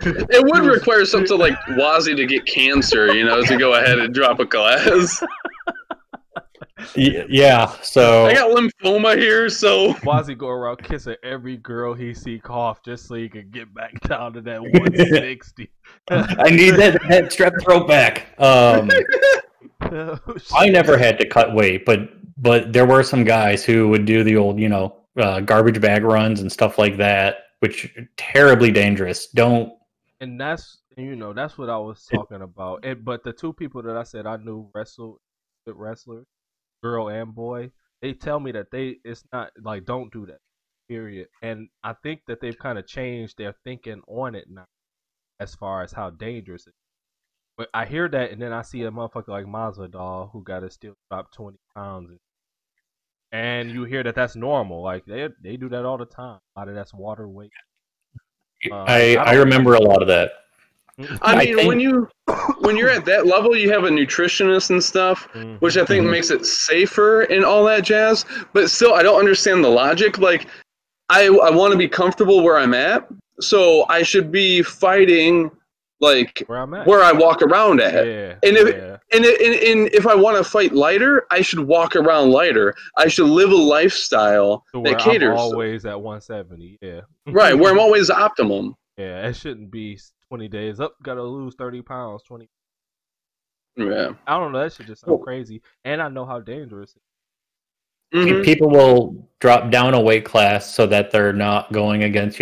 It would require something like Wozzy to get cancer, you know, to go ahead and drop a class. Yeah, so I got lymphoma here, so Wozzy go around kissing every girl he see cough just so he could get back down to that 160. I need that strep throat back. I never had to cut weight, but But there were some guys who would do the old, garbage bag runs and stuff like that, which are terribly dangerous. Don't. And that's what I was talking about. But the two people that I said I knew wrestled, good wrestlers, girl and boy, they tell me that it's not like, don't do that, period. And I think that they've kind of changed their thinking on it now as far as how dangerous it is. But I hear that, and then I see a motherfucker like Masvidal who got to still drop 20 pounds. And you hear that that's normal. Like, they do that all the time. A lot of that's water weight. I remember a lot of that. I mean, when you're at that level, you have a nutritionist and stuff, mm-hmm. which I think mm-hmm. makes it safer and all that jazz. But still, I don't understand the logic. Like, I want to be comfortable where I'm at, so I should be fighting like where I walk around at. Yeah. And if I want to fight lighter, I should walk around lighter. I should live a lifestyle that caters. I'm always at 170. Yeah. Right, where I'm always optimum. Yeah, it shouldn't be 20 days up, gotta lose 30 pounds, 20. Yeah. I don't know, that shit just sounds crazy. And I know how dangerous it is. Mm-hmm. People will drop down a weight class so that they're not going against,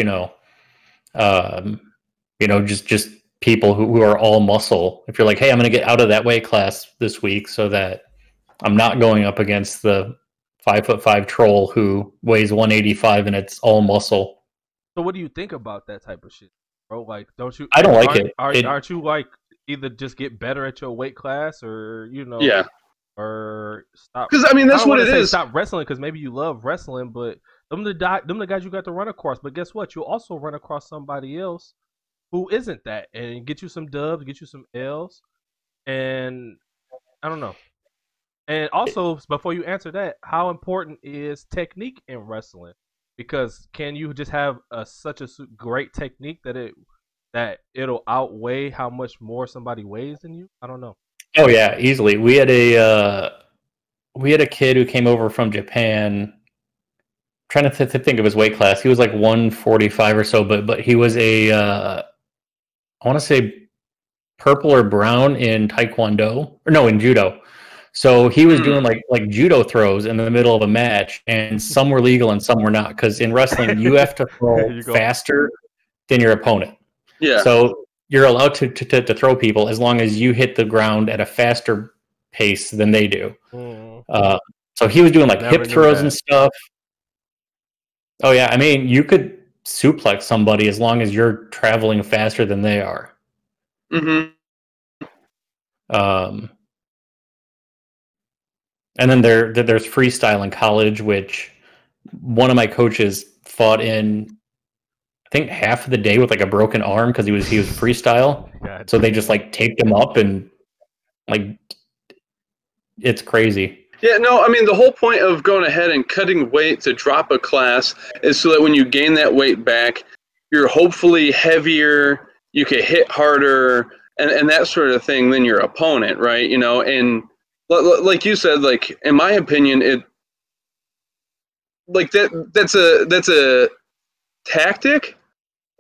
just people who are all muscle. If you're like, hey, I'm gonna get out of that weight class this week so that I'm not going up against the 5'5" troll who weighs 185 and it's all muscle. So what do you think about that type of shit? Bro, like, don't you? I don't like it. Aren't you like either just get better at your weight class, or yeah, or stop? Because I mean, that's what it is. Stop wrestling because maybe you love wrestling, but them the guys you got to run across. But guess what? You'll also run across somebody else who isn't that, and get you some dubs, get you some L's, and I don't know. And also, before you answer that, how important is technique in wrestling? Because can you just have such a great technique that it'll outweigh how much more somebody weighs than you? I don't know. Oh yeah, easily. We had a kid who came over from Japan. I'm trying to think of his weight class, he was like 145 or so, but he was a I want to say purple or brown in taekwondo, or no, in judo. So he was doing like judo throws in the middle of a match, and some were legal and some were not. Because in wrestling, you have to throw faster than your opponent. Yeah. So you're allowed to throw people as long as you hit the ground at a faster pace than they do. Mm. So he was doing like hip throws and stuff. Oh yeah, I mean, you could suplex somebody as long as you're traveling faster than they are. Mm-hmm. And then there's freestyle in college, which one of my coaches fought in, I think, half of the day with like a broken arm because he was freestyle. God. So they just like taped him up and like, it's crazy. Yeah, no, I mean, the whole point of going ahead and cutting weight to drop a class is so that when you gain that weight back, you're hopefully heavier, you can hit harder, and that sort of thing than your opponent, right? And like you said, like, in my opinion, it like that's a tactic,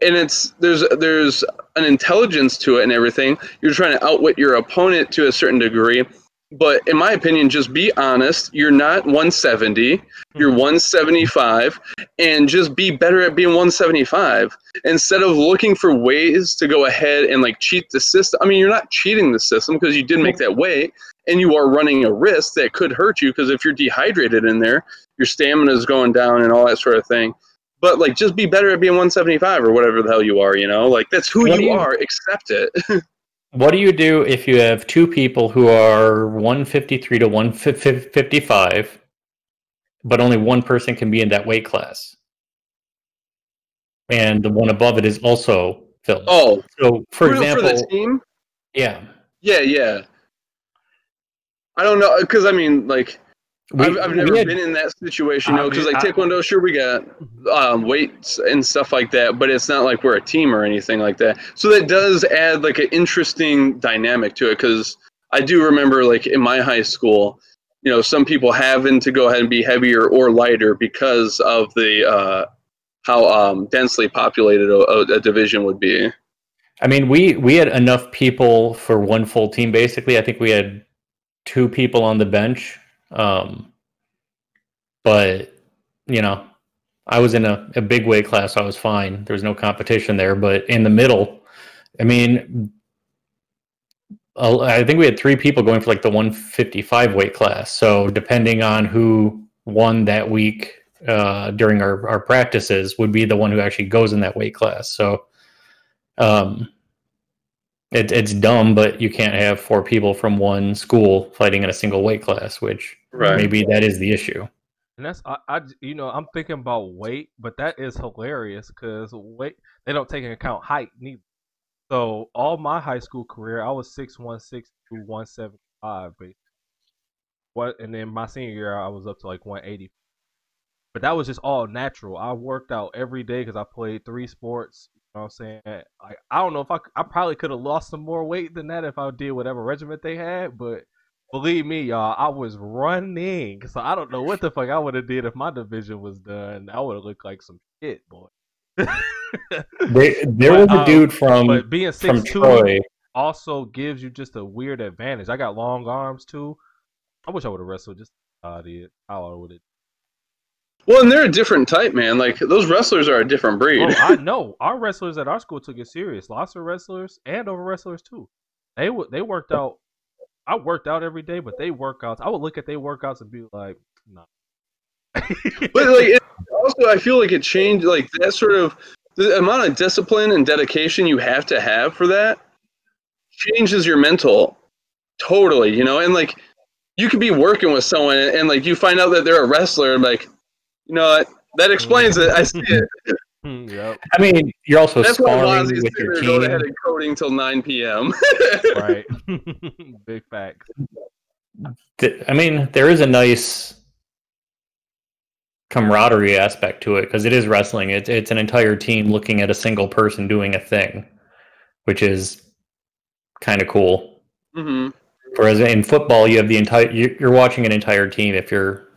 and it's there's an intelligence to it and everything. You're trying to outwit your opponent to a certain degree, but in my opinion, just be honest. You're not 170, you're 175, and just be better at being 175 instead of looking for ways to go ahead and like cheat the system. I mean, you're not cheating the system because you did make that weight. And you are running a risk that could hurt you because if you're dehydrated in there, your stamina is going down and all that sort of thing. But like, just be better at being 175 or whatever the hell you are, Like, that's who you are. Accept it. What do you do if you have two people who are 153 to 155, but only one person can be in that weight class? And the one above it is also filled. Oh. So, for example. For the team? Yeah. Yeah. I don't know, because I mean, like, I've never been in that situation, because like Taekwondo, sure, we got weights and stuff like that, but it's not like we're a team or anything like that. So that does add like an interesting dynamic to it, because I do remember like in my high school, some people having to go ahead and be heavier or lighter because of the how densely populated a division would be. I mean, we had enough people for one full team, basically. I think we had two people on the bench, But, you know, I was in a big weight class. I was fine. There was no competition there. But in the middle, I mean, I think we had three people going for like the 155 weight class. So depending on who won that week during our practices would be the one who actually goes in that weight class. So it's dumb, but you can't have four people from one school fighting in a single weight class, which maybe that is the issue. And that's, I you know, I'm thinking about weight, but that is hilarious because weight, they don't take into account height neither. So all my high school career, I was 6'1", 175. But and then my senior year, I was up to like 180. But that was just all natural. I worked out every day because I played three sports. You know what I'm saying? Like, I don't know if I probably could have lost some more weight than that if I did whatever regiment they had, but believe me, y'all, I was running. So I don't know what the fuck I would have did if my division was done. I would have looked like some shit, boy. There was a dude but being 6'2" also gives you just a weird advantage. I got long arms too. I wish I would have wrestled just how I did. How I would have. Well, and they're a different type, man. Like, those wrestlers are a different breed. Well, I know. Our wrestlers at our school took it serious. Lots of wrestlers and over wrestlers, too. They worked out. I worked out every day, but they workouts. I would look at their workouts and be like, nah. But, like, also, I feel like it changed, like, that sort of, the amount of discipline and dedication you have to have for that changes your mental totally, you know? And, like, you could be working with someone and, like, you find out that they're a wrestler and, like, you know, that explains it. I see it. Yep. I mean, you're also sparring with your team. Going ahead and coding till 9 p.m. Right. Big facts. I mean, there is a nice camaraderie aspect to it because it is wrestling. It's an entire team looking at a single person doing a thing, which is kind of cool. Mm-hmm. Whereas in football, you have the entire, you're watching an entire team. If you're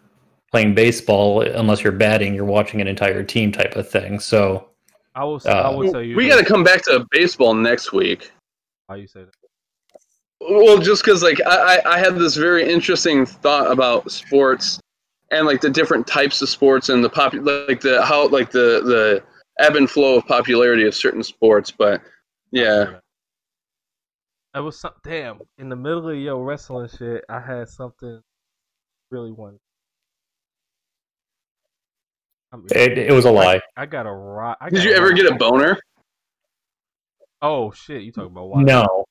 playing baseball, unless you're batting, you're watching an entire team type of thing. So I will tell you, we got to come back to baseball next week. How you say that? Well, just because, like, I had this very interesting thought about sports and, like, the different types of sports and the how the ebb and flow of popularity of certain sports. But yeah, I was damn in the middle of your wrestling shit. I had something really wanted. I mean, it was a lie. I got a rock. Did you ever get a boner? Oh shit! You talking about Wozzy? No.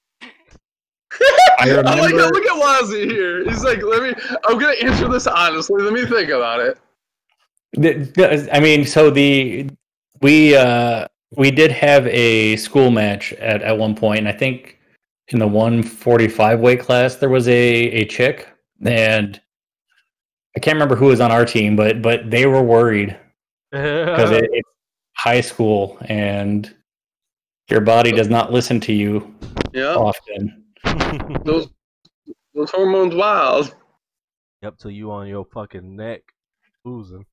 I remember. I'm like, look at Wozzy here. He's like, I'm gonna answer this honestly. Let me think about it. I mean, so we did have a school match at one point, and I think in the 145 weight class there was a chick, and I can't remember who was on our team, but they were worried. Because it's high school and your body does not listen to you often. Those hormones wild. Yep, till you on your fucking neck losing.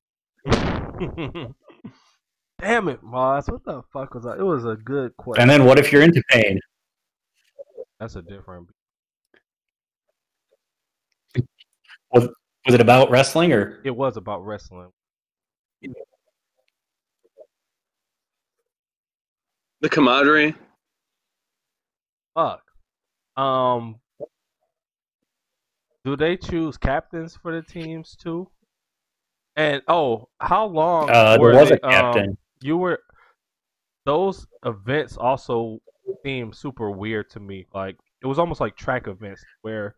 Damn it, Moss. What the fuck was that? It was a good question. And then what if you're into pain? That's a different. Was it about wrestling or? It was about wrestling. The camaraderie. Fuck. Do they choose captains for the teams too? And how long were there was a captain? Those events also seemed super weird to me. Like, it was almost like track events where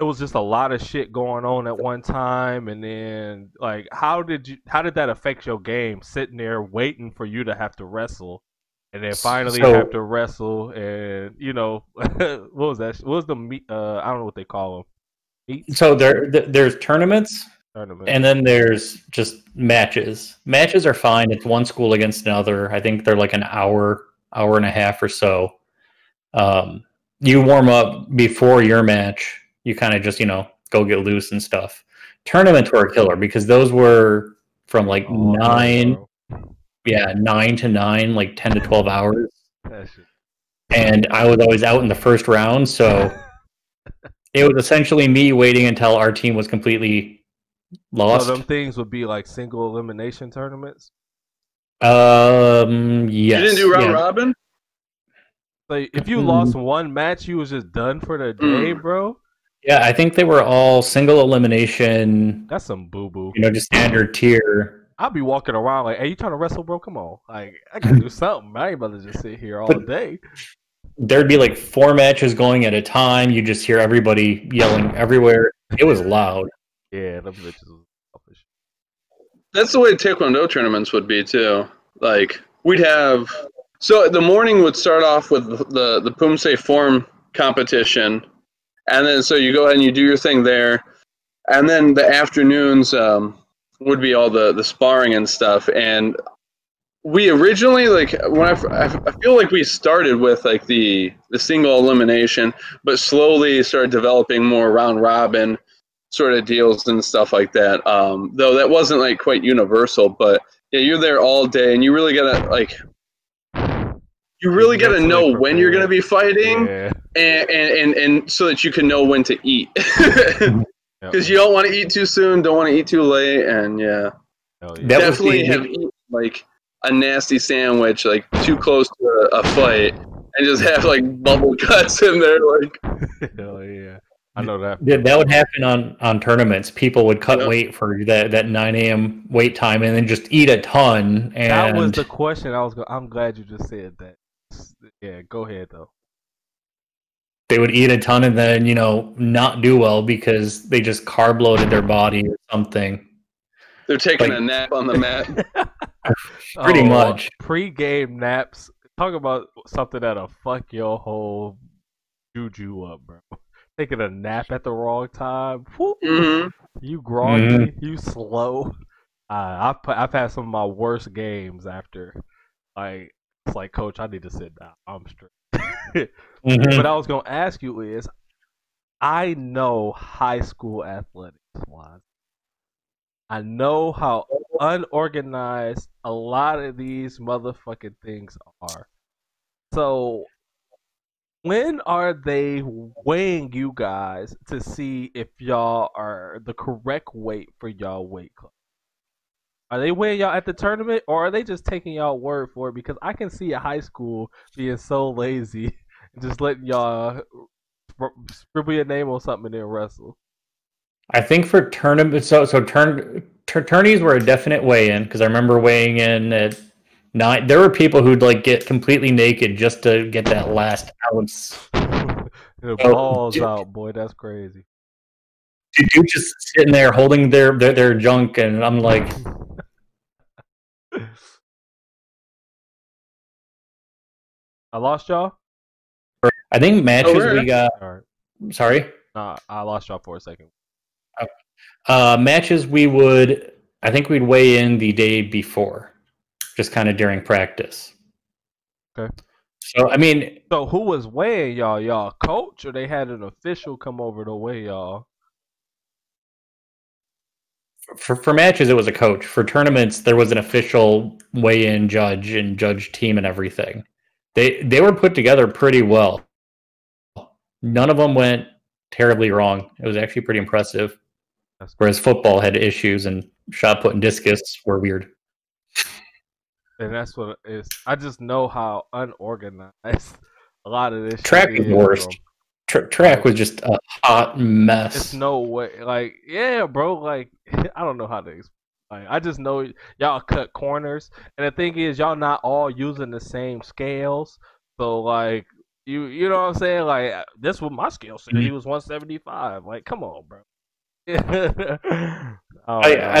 it was just a lot of shit going on at one time, and then, like, how did that affect your game? Sitting there waiting for you to have to wrestle, and then finally have to wrestle, and you know, what was that? What was the meet? I don't know what they call them. Meet? So there's tournaments, and then there's just matches. Matches are fine. It's one school against another. I think they're like an hour and a half or so. You warm up before your match. You kind of just, you know, go get loose and stuff. Tournaments were a killer because those were from like 9 to 9, like 10 to 12 hours. And I was always out in the first round. So it was essentially me waiting until our team was completely Lost. So them things would be like single elimination tournaments? Yes. You didn't do round robin? Like, if you lost one match, you was just done for the day, bro. Yeah, I think they were all single elimination. That's some boo-boo. You know, just standard tier. I'll be walking around like, hey, you trying to wrestle, bro? Come on. Like, I can do something. I ain't about to just sit here all day. There'd be like four matches going at a time. You just hear everybody yelling everywhere. It was loud. Yeah, them bitches was selfish. That's the way Taekwondo tournaments would be, too. Like, we'd have... So the morning would start off with the Pumse form competition. And then so you go ahead and you do your thing there. And then the afternoons would be all the sparring and stuff. And we originally, like, when I feel like we started with, like, the single elimination, but slowly started developing more round robin sort of deals and stuff like that. Though that wasn't, like, quite universal. But, yeah, you're there all day, and you really got to, like... You really got to know when you're going to be fighting, and so that you can know when to eat. Because you don't want to eat too soon, don't want to eat too late, and definitely have eaten like a nasty sandwich, like too close to a fight, and just have like bubble guts in there. Like, hell yeah, I know that. That would happen on tournaments. People would cut weight for that 9 a.m. wait time, and then just eat a ton. And that was the question I was. I'm glad you just said that. Yeah, go ahead though. They would eat a ton and then, you know, not do well because they just carb loaded their body or something. They're taking a nap on the mat. Pretty much. Pre-game naps. Talk about something that'll fuck your whole juju up, bro. Taking a nap at the wrong time. Mm-hmm. You groggy. Mm-hmm. You slow. I've had some of my worst games after, like. It's like, coach, I need to sit down. I'm straight. Mm-hmm. What I was going to ask you is, I know high school athletics. I know how unorganized a lot of these motherfucking things are. So when are they weighing you guys to see if y'all are the correct weight for y'all weight class? Are they weighing y'all at the tournament, or are they just taking y'all word for it? Because I can see a high school being so lazy and just letting y'all scribble your name on something and then wrestle. I think for tournament, tourneys were a definite weigh-in, because I remember weighing in at 9. There were people who'd like get completely naked just to get that last ounce. Balls out, boy. That's crazy. Dude just sitting there holding their junk, and I'm like... I lost y'all? I think matches we got... Right. Sorry? I lost y'all for a second. Okay. Matches I think we'd weigh in the day before, just kind of during practice. Okay. So, I mean... So, who was weighing y'all? Y'all coach, or they had an official come over to weigh y'all? For matches, it was a coach. For tournaments, there was an official weigh-in judge and judge team and everything. They were put together pretty well. None of them went terribly wrong. It was actually pretty impressive. Whereas football had issues, and shot put and discus were weird. And that's what it is. I just know how unorganized a lot of this track is worst. Track was just a hot mess. It's no way. Like, yeah, bro. Like, I don't know how to explain. Like, I just know y'all cut corners. And the thing is, y'all not all using the same scales. So, like, you know what I'm saying? Like, this was my scale. So he was 175. Like, come on, bro. I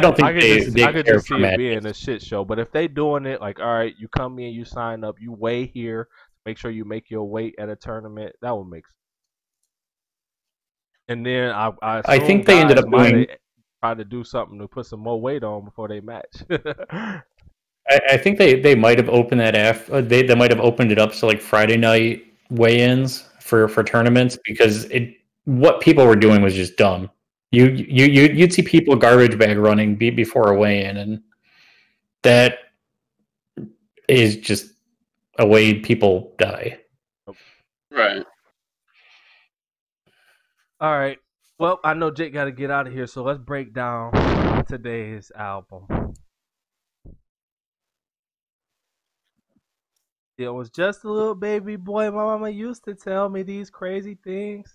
don't think I could just see it being a shit show. But if they doing it, like, all right, you come in, you sign up, you weigh here, make sure you make your weight at a tournament, that would make sense. And then I think they ended up trying to do something to put some more weight on before they match. I think they might have opened that they might have opened it up to like Friday night weigh-ins for tournaments, because what people were doing was just dumb. You'd see people garbage bag running before a weigh-in, and that is just a way people die. Right. All right, Well, I know Jake got to get out of here, so let's break down today's album. It was just a little baby boy. My mama used to tell me these crazy things.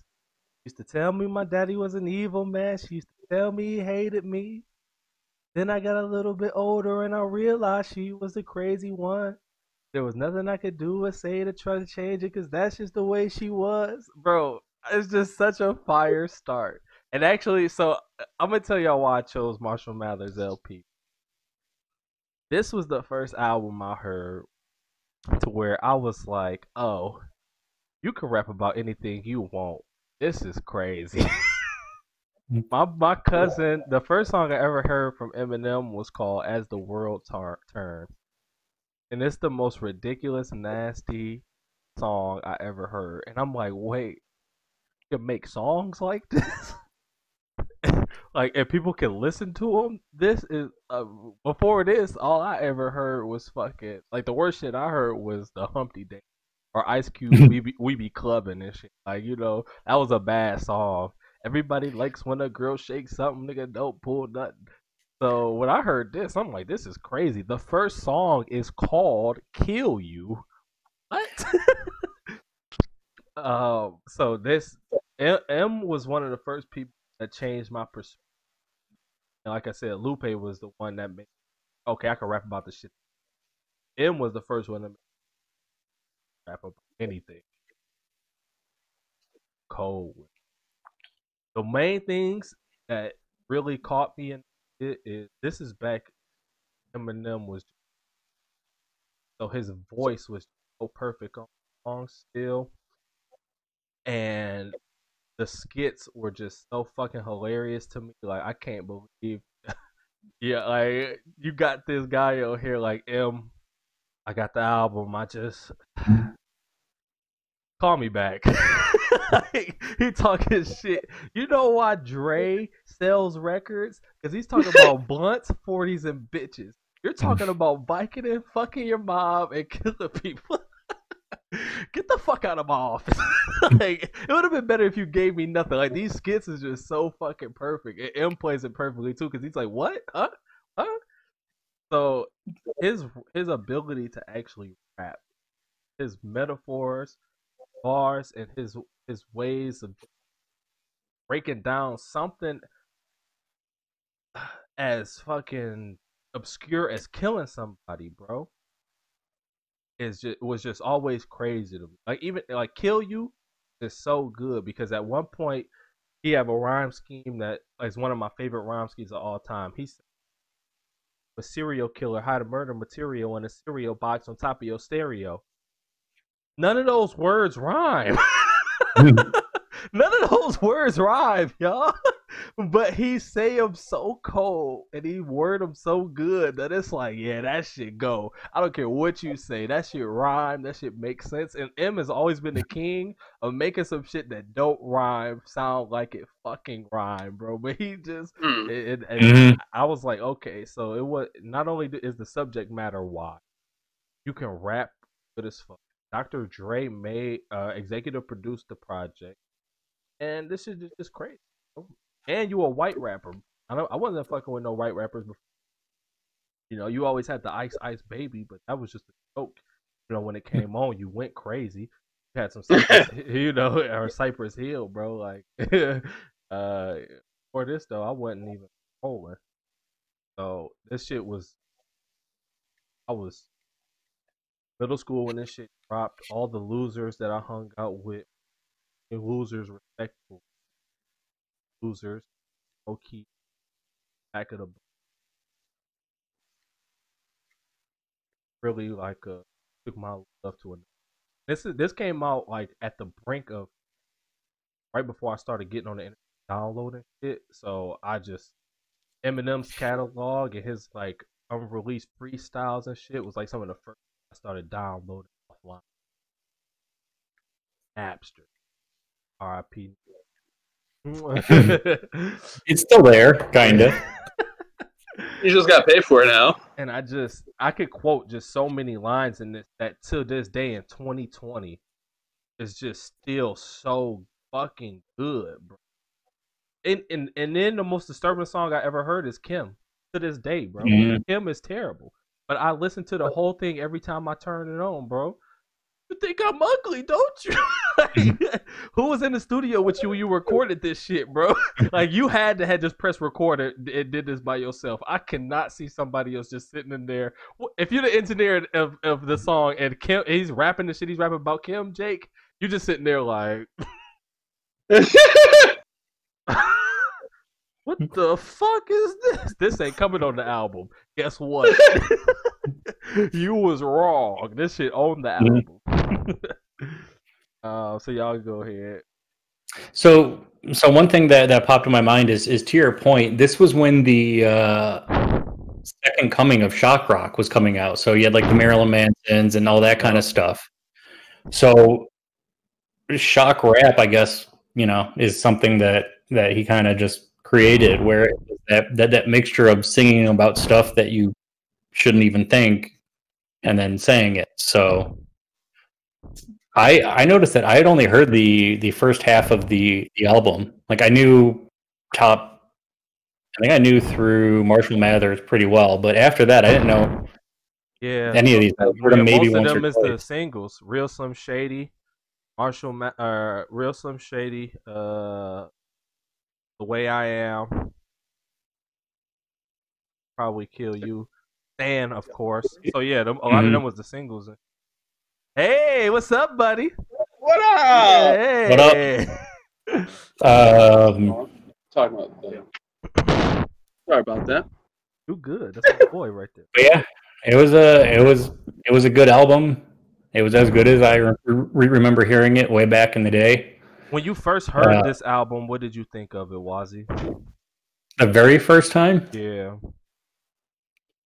She used to tell me my daddy was an evil man. She used to tell me he hated me. Then I got a little bit older and I realized she was the crazy one. There was nothing I could do or say to try to change it because that's just the way she was. Bro, it's just such a fire start. And actually, so I'm going to tell y'all why I chose Marshall Mathers LP. This was the first album I heard to where I was like, oh, you can rap about anything you want. This is crazy. my cousin, the first song I ever heard from Eminem was called As the World Turns. And it's the most ridiculous, nasty song I ever heard. And I'm like, wait, you can make songs like this? Like, if people can listen to them, this is, before this, all I ever heard was fucking, like, the worst shit I heard was the Humpty Day, or Ice Cube, we be clubbing and shit. Like, you know, that was a bad song. Everybody likes when a girl shakes something, nigga, don't pull nothing. So, when I heard this, I'm like, this is crazy. The first song is called Kill You. What? So, this, M was one of the first people that changed my perspective. And like I said, Lupe was the one that made, okay, I can rap about this shit. M was the first one that made rap about anything. Cold. The main things that really caught me in it is, this is back, Eminem was, so his voice was so perfect on the song still. And the skits were just so fucking hilarious to me. Like, I can't believe. Yeah, like, you got this guy over here, like, M, I got the album. I just. Call me back. Like, he talking shit. You know why Dre sells records? Because he's talking about blunts, 40s, and bitches. You're talking about biking and fucking your mom and killing people. Get the fuck out of my office. Like, it would have been better if you gave me nothing. Like, these skits is just so fucking perfect. And M plays it perfectly too, because he's like, what? Huh? So his ability to actually rap, his metaphors, bars, and his ways of breaking down something as fucking obscure as killing somebody, bro, was just always crazy to me. Like, even like Kill You is so good, because at one point he have a rhyme scheme that is one of my favorite rhyme schemes of all time. He's a serial killer, how to murder material in a cereal box on top of your stereo. None of those words rhyme. None of those words rhyme, y'all. But he say them so cold and he word them so good that it's like, yeah, that shit go. I don't care what you say. That shit rhyme. That shit makes sense. And M has always been the king of making some shit that don't rhyme sound like it fucking rhyme, bro. But he just, I was like, okay, so it was, not only is the subject matter why, you can rap good as fuck. Dr. Dre made, executive produced the project. And this shit is just crazy. And you a white rapper. I wasn't fucking with no white rappers before. You know, you always had the Ice Ice Baby, but that was just a joke. You know, when it came on, you went crazy. You had some Cypress, you know, or Cypress Hill, bro. Like, for this though, I wasn't even rolling. So this shit was, I was middle school when this shit dropped. All the losers that I hung out with, and losers respectful. Losers, low key, back of the book. Really like took my love to another. This came out like at the brink of right before I started getting on the internet, downloading shit. So I just, Eminem's catalog and his like unreleased freestyles and shit was like some of the first I started downloading offline. Napster, R.I.P. It's still there, kinda. You just gotta pay for it now. And I could quote just so many lines in this that to this day in 2020 is just still so fucking good, bro. And then the most disturbing song I ever heard is Kim. To this day, bro. Mm-hmm. Kim is terrible. But I listen to the whole thing every time I turn it on, bro. You think I'm ugly, don't you? Like, who was in the studio with you when you recorded this shit, bro? Like, you had to have just pressed record and did this by yourself. I cannot see somebody else just sitting in there. If you're the engineer of the song and Kim, he's rapping the shit he's rapping about Kim, Jake, you're just sitting there like... What the fuck is this? This ain't coming on the album. Guess what? You was wrong. This shit on the album. So y'all go ahead. So one thing that popped in my mind is to your point, this was when the second coming of shock rock was coming out. So you had like the Marilyn Mansons and all that kind of stuff. So shock rap, I guess, is something that he kind of just created, where that mixture of singing about stuff that you shouldn't even think and then saying it. So I noticed that I had only heard the first half of the album. Like, I think I knew through Marshall Mathers pretty well, but after that I didn't know any of these. I heard them maybe once or twice. Most of them is the singles. Real Slim Shady, The Way I Am, Probably Kill You, and of course. So yeah, a lot of them was the singles. Hey, what's up, buddy? What up? Hey. What up? Talking about that. Sorry about that. You good? That's my boy right there. But yeah, it was a good album. It was as good as I remember hearing it way back in the day. When you first heard this album, what did you think of it, Wozzy? The very first time? Yeah.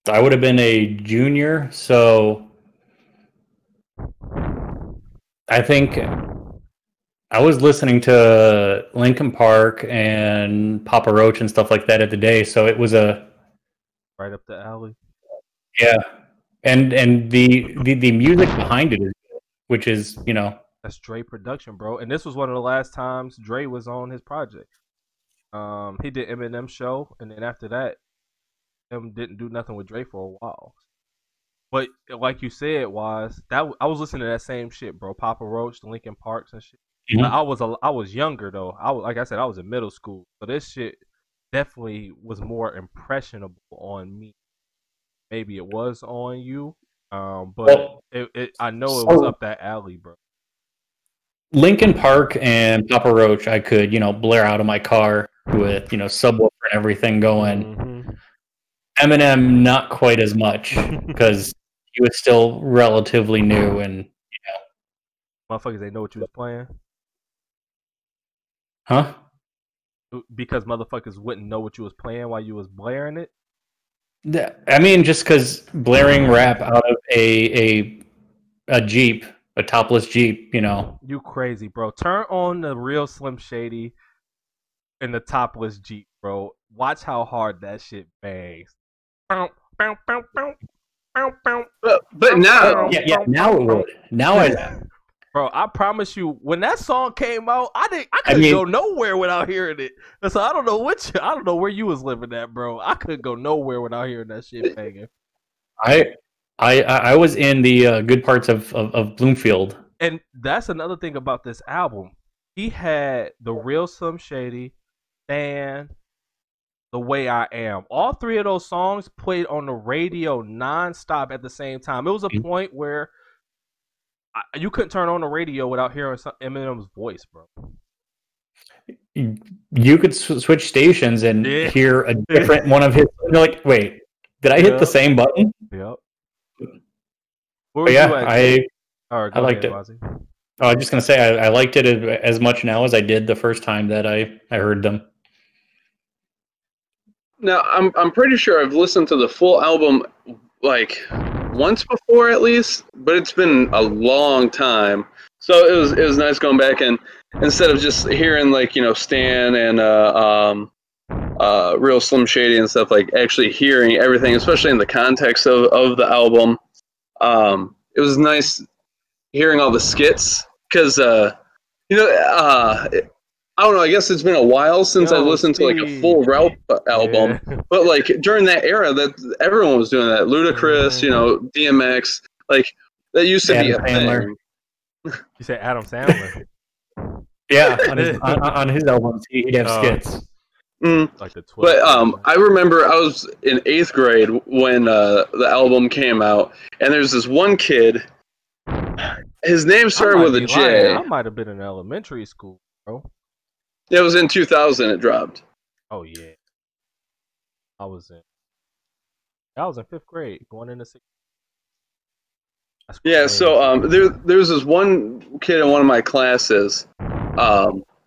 I would have been a junior, so I think I was listening to Linkin Park and Papa Roach and stuff like that at the day, so it was a... Right up the alley. Yeah. And the music behind it, which is, That's Dre production, bro. And this was one of the last times Dre was on his project. He did Eminem show, and then after that, him didn't do nothing with Dre for a while. But like you said, Wise, I was listening to that same shit, bro. Papa Roach, the Linkin Parks and shit. Mm-hmm. I was younger though. I was in middle school, so this shit definitely was more impressionable on me. Maybe it was on you, but I know it was up that alley, bro. Linkin Park and Papa Roach, I could, blare out of my car with, subwoofer and everything going. Mm-hmm. Eminem, not quite as much, because he was still relatively new and, Motherfuckers, they know what you was playing? Huh? Because motherfuckers wouldn't know what you was playing while you was blaring it? I mean, just because blaring rap out of a Jeep... A topless Jeep, You crazy, bro. Turn on the Real Slim Shady and the topless Jeep, bro. Watch how hard that shit bangs. But now... Yeah, now it would. Now I... Bro, I promise you, when that song came out, I couldn't go nowhere without hearing it. And so I don't know where you was living at, bro. I couldn't go nowhere without hearing that shit banging. I was in the good parts of Bloomfield. And that's another thing about this album. He had The Real Slim Shady, Stan, The Way I Am. All three of those songs played on the radio nonstop at the same time. It was a point where you couldn't turn on the radio without hearing Eminem's voice, bro. You could switch stations and hear a different one of his... You're like, wait, did I hit the same button? Yep. I liked it. I was just going to say, I liked it as much now as I did the first time that I heard them. Now, I'm pretty sure I've listened to the full album, like, once before at least, but it's been a long time. So it was nice going back and instead of just hearing, like, Stan and Real Slim Shady and stuff, like, actually hearing everything, especially in the context of the album. It was nice hearing all the skits because I don't know. I guess it's been a while since I listened to like a full Ralph album, but like during that era, that everyone was doing that. Ludacris, you know, DMX, like that used to be a thing. You say Adam Sandler? Yeah, on his albums, he'd have skits. Like the 12th. But I remember I was in 8th grade when the album came out, and there's this one kid. His name started with a J. I might have been in elementary school, bro. It was in 2000. It dropped. Oh yeah, I was in 5th grade, going into 6th. Yeah, so there's this one kid in one of my classes,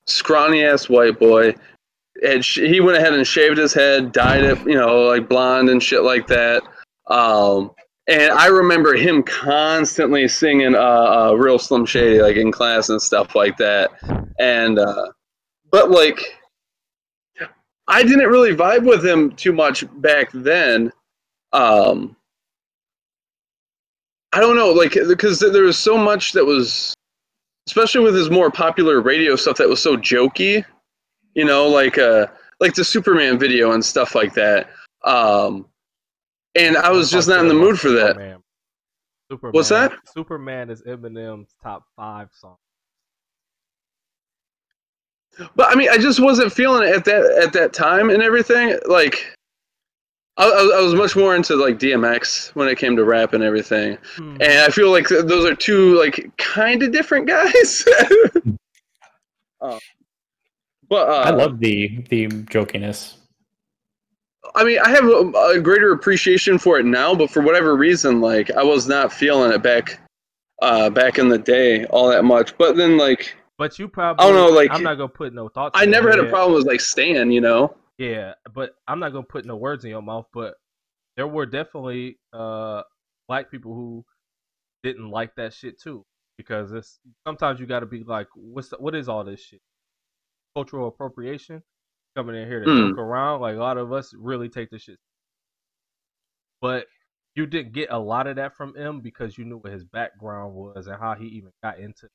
scrawny ass white boy, and he went ahead and shaved his head, dyed it, you know, like blonde and shit like that. And I remember him constantly singing "Real Slim Shady" like in class and stuff like that, and. But, like, I didn't really vibe with him too much back then. I don't know, like, because there was so much that was, especially with his more popular radio stuff that was so jokey, you know, like the Superman video and stuff like that. And I was just not in the mood for that. Superman. What's that? Superman is Eminem's top 5 song. But I mean, I just wasn't feeling it at that time and everything. Like, I was much more into like DMX when it came to rap and everything. And I feel like those are two like kind of different guys. But I love the jokiness. I mean, I have a greater appreciation for it now, but for whatever reason, like I was not feeling it back in the day all that much. But then like. But you probably, I don't know, like, I'm not going to put no thoughts. I never had a problem with, like, Stan, you know? Yeah, but I'm not going to put no words in your mouth, but there were definitely black people who didn't like that shit, too. Because it's sometimes you got to be like, what is all this shit? Cultural appropriation? Coming in here to joke around? Like, a lot of us really take this shit. But you didn't get a lot of that from him because you knew what his background was and how he even got into it.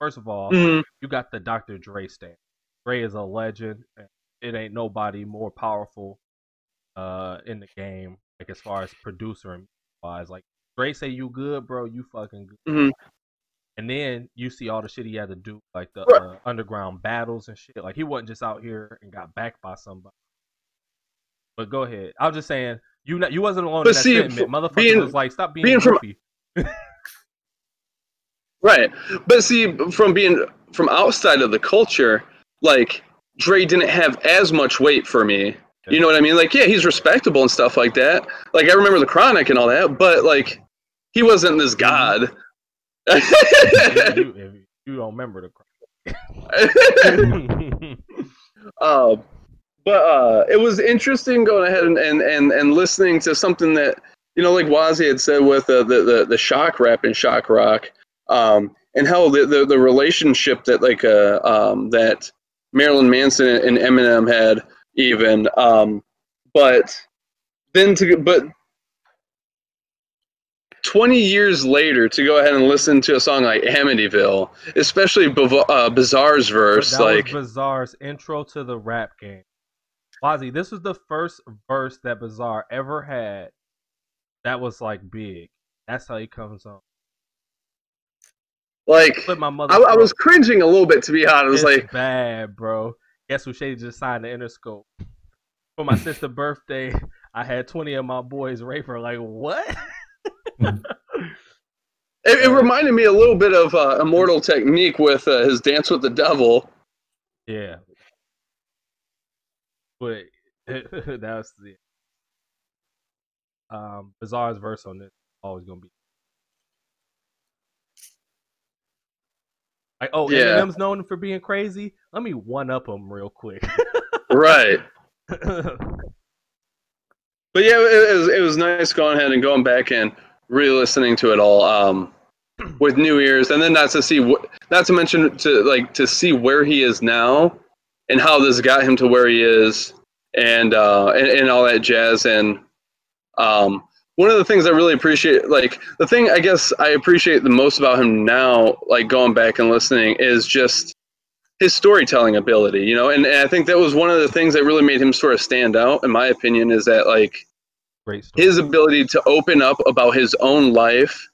First of all, you got the Dr. Dre stand. Dre is a legend. And it ain't nobody more powerful in the game, like as far as producer and wise. Like Dre say you good, bro, you fucking good. And then you see all the shit he had to do, like the underground battles and shit. Like he wasn't just out here and got backed by somebody. But go ahead. I'm just saying you wasn't alone in that sentiment. Motherfucker was like, stop being goofy. Right. But see, from outside of the culture, like, Dre didn't have as much weight for me. You know what I mean? Like, yeah, he's respectable and stuff like that. Like, I remember The Chronic and all that, but, like, he wasn't this god. you don't remember The Chronic. But it was interesting going ahead and listening to something that, you know, like Wozzy had said with the shock rap and shock rock. And how the relationship that like that Marilyn Manson and Eminem had even, but 20 years later to go ahead and listen to a song like Amityville, especially Bizarre's verse, that like was Bizarre's intro to the rap game. Wozzy, this was the first verse that Bizarre ever had that was like big. That's how he comes on. Like, I was cringing a little bit, to be honest. It's like, bad, bro. Guess who Shady just signed the Interscope? For my sister's birthday, I had 20 of my boys rape her. Like, what? it reminded me a little bit of Immortal Technique with his Dance with the Devil. Yeah. But that was the Bizarre's verse on this is always going to be. Like, oh, yeah. Eminem's known for being crazy. Let me one-up him real quick. Right. But yeah, it was nice going ahead and going back and re-listening to it all with new ears, and then to see where he is now and how this got him to where he is, and all that jazz. And one of the things I really appreciate, like, the thing I guess I appreciate the most about him now, like, going back and listening, is just his storytelling ability, you know, and I think that was one of the things that really made him sort of stand out, in my opinion, is that, like, his ability to open up about his own life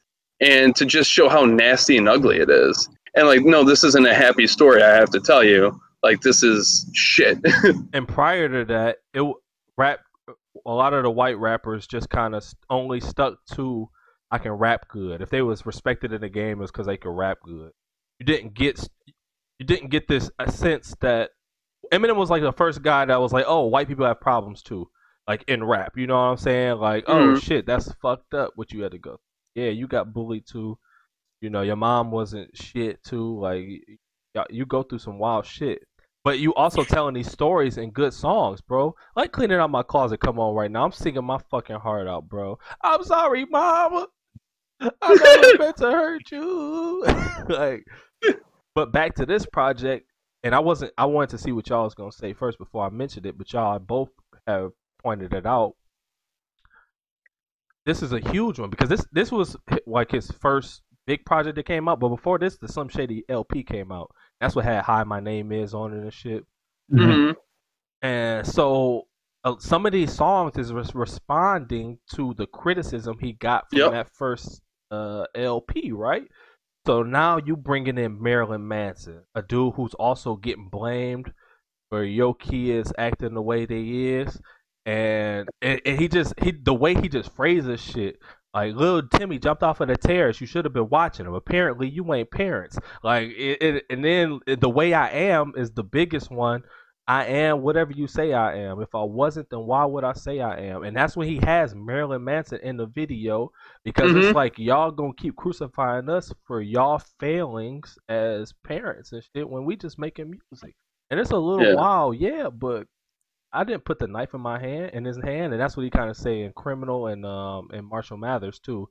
and to just show how nasty and ugly it is. And, like, no, this isn't a happy story, I have to tell you. Like, this is shit. And prior to that, a lot of the white rappers just kind of only stuck to, I can rap good. If they was respected in the game, it's because they could rap good. You didn't get this a sense that Eminem was like the first guy that was like, oh, white people have problems too, like in rap. You know what I'm saying? Like, oh shit, that's fucked up what you had to go through. Yeah, you got bullied too. You know, your mom wasn't shit too. Like, you go through some wild shit. But you also telling these stories in good songs, bro. Like Cleaning Out My Closet, come on right now. I'm singing my fucking heart out, bro. I'm sorry, mama. I never meant to hurt you. Like, but back to this project, and I wanted to see what y'all was gonna say first before I mentioned it, but y'all both have pointed it out. This is a huge one because this was like his first big project that came out. But before this, the Slim Shady LP came out. That's what had "Hi, My Name Is" on it and shit. Mm-hmm. And so some of these songs is responding to the criticism he got from that first LP, right? So now you bringing in Marilyn Manson, a dude who's also getting blamed for your kids acting the way they is, and the way he just phrases shit. Like, little Timmy jumped off of the terrace. You should have been watching him. Apparently, you ain't parents. Like, and then the way I am is the biggest one. I am whatever you say I am. If I wasn't, then why would I say I am? And that's when he has Marilyn Manson in the video because it's like, y'all gonna keep crucifying us for y'all failings as parents and shit when we just making music. And it's a little wild, but I didn't put the knife in his hand, and that's what he kind of say in Criminal and Marshall Mathers too.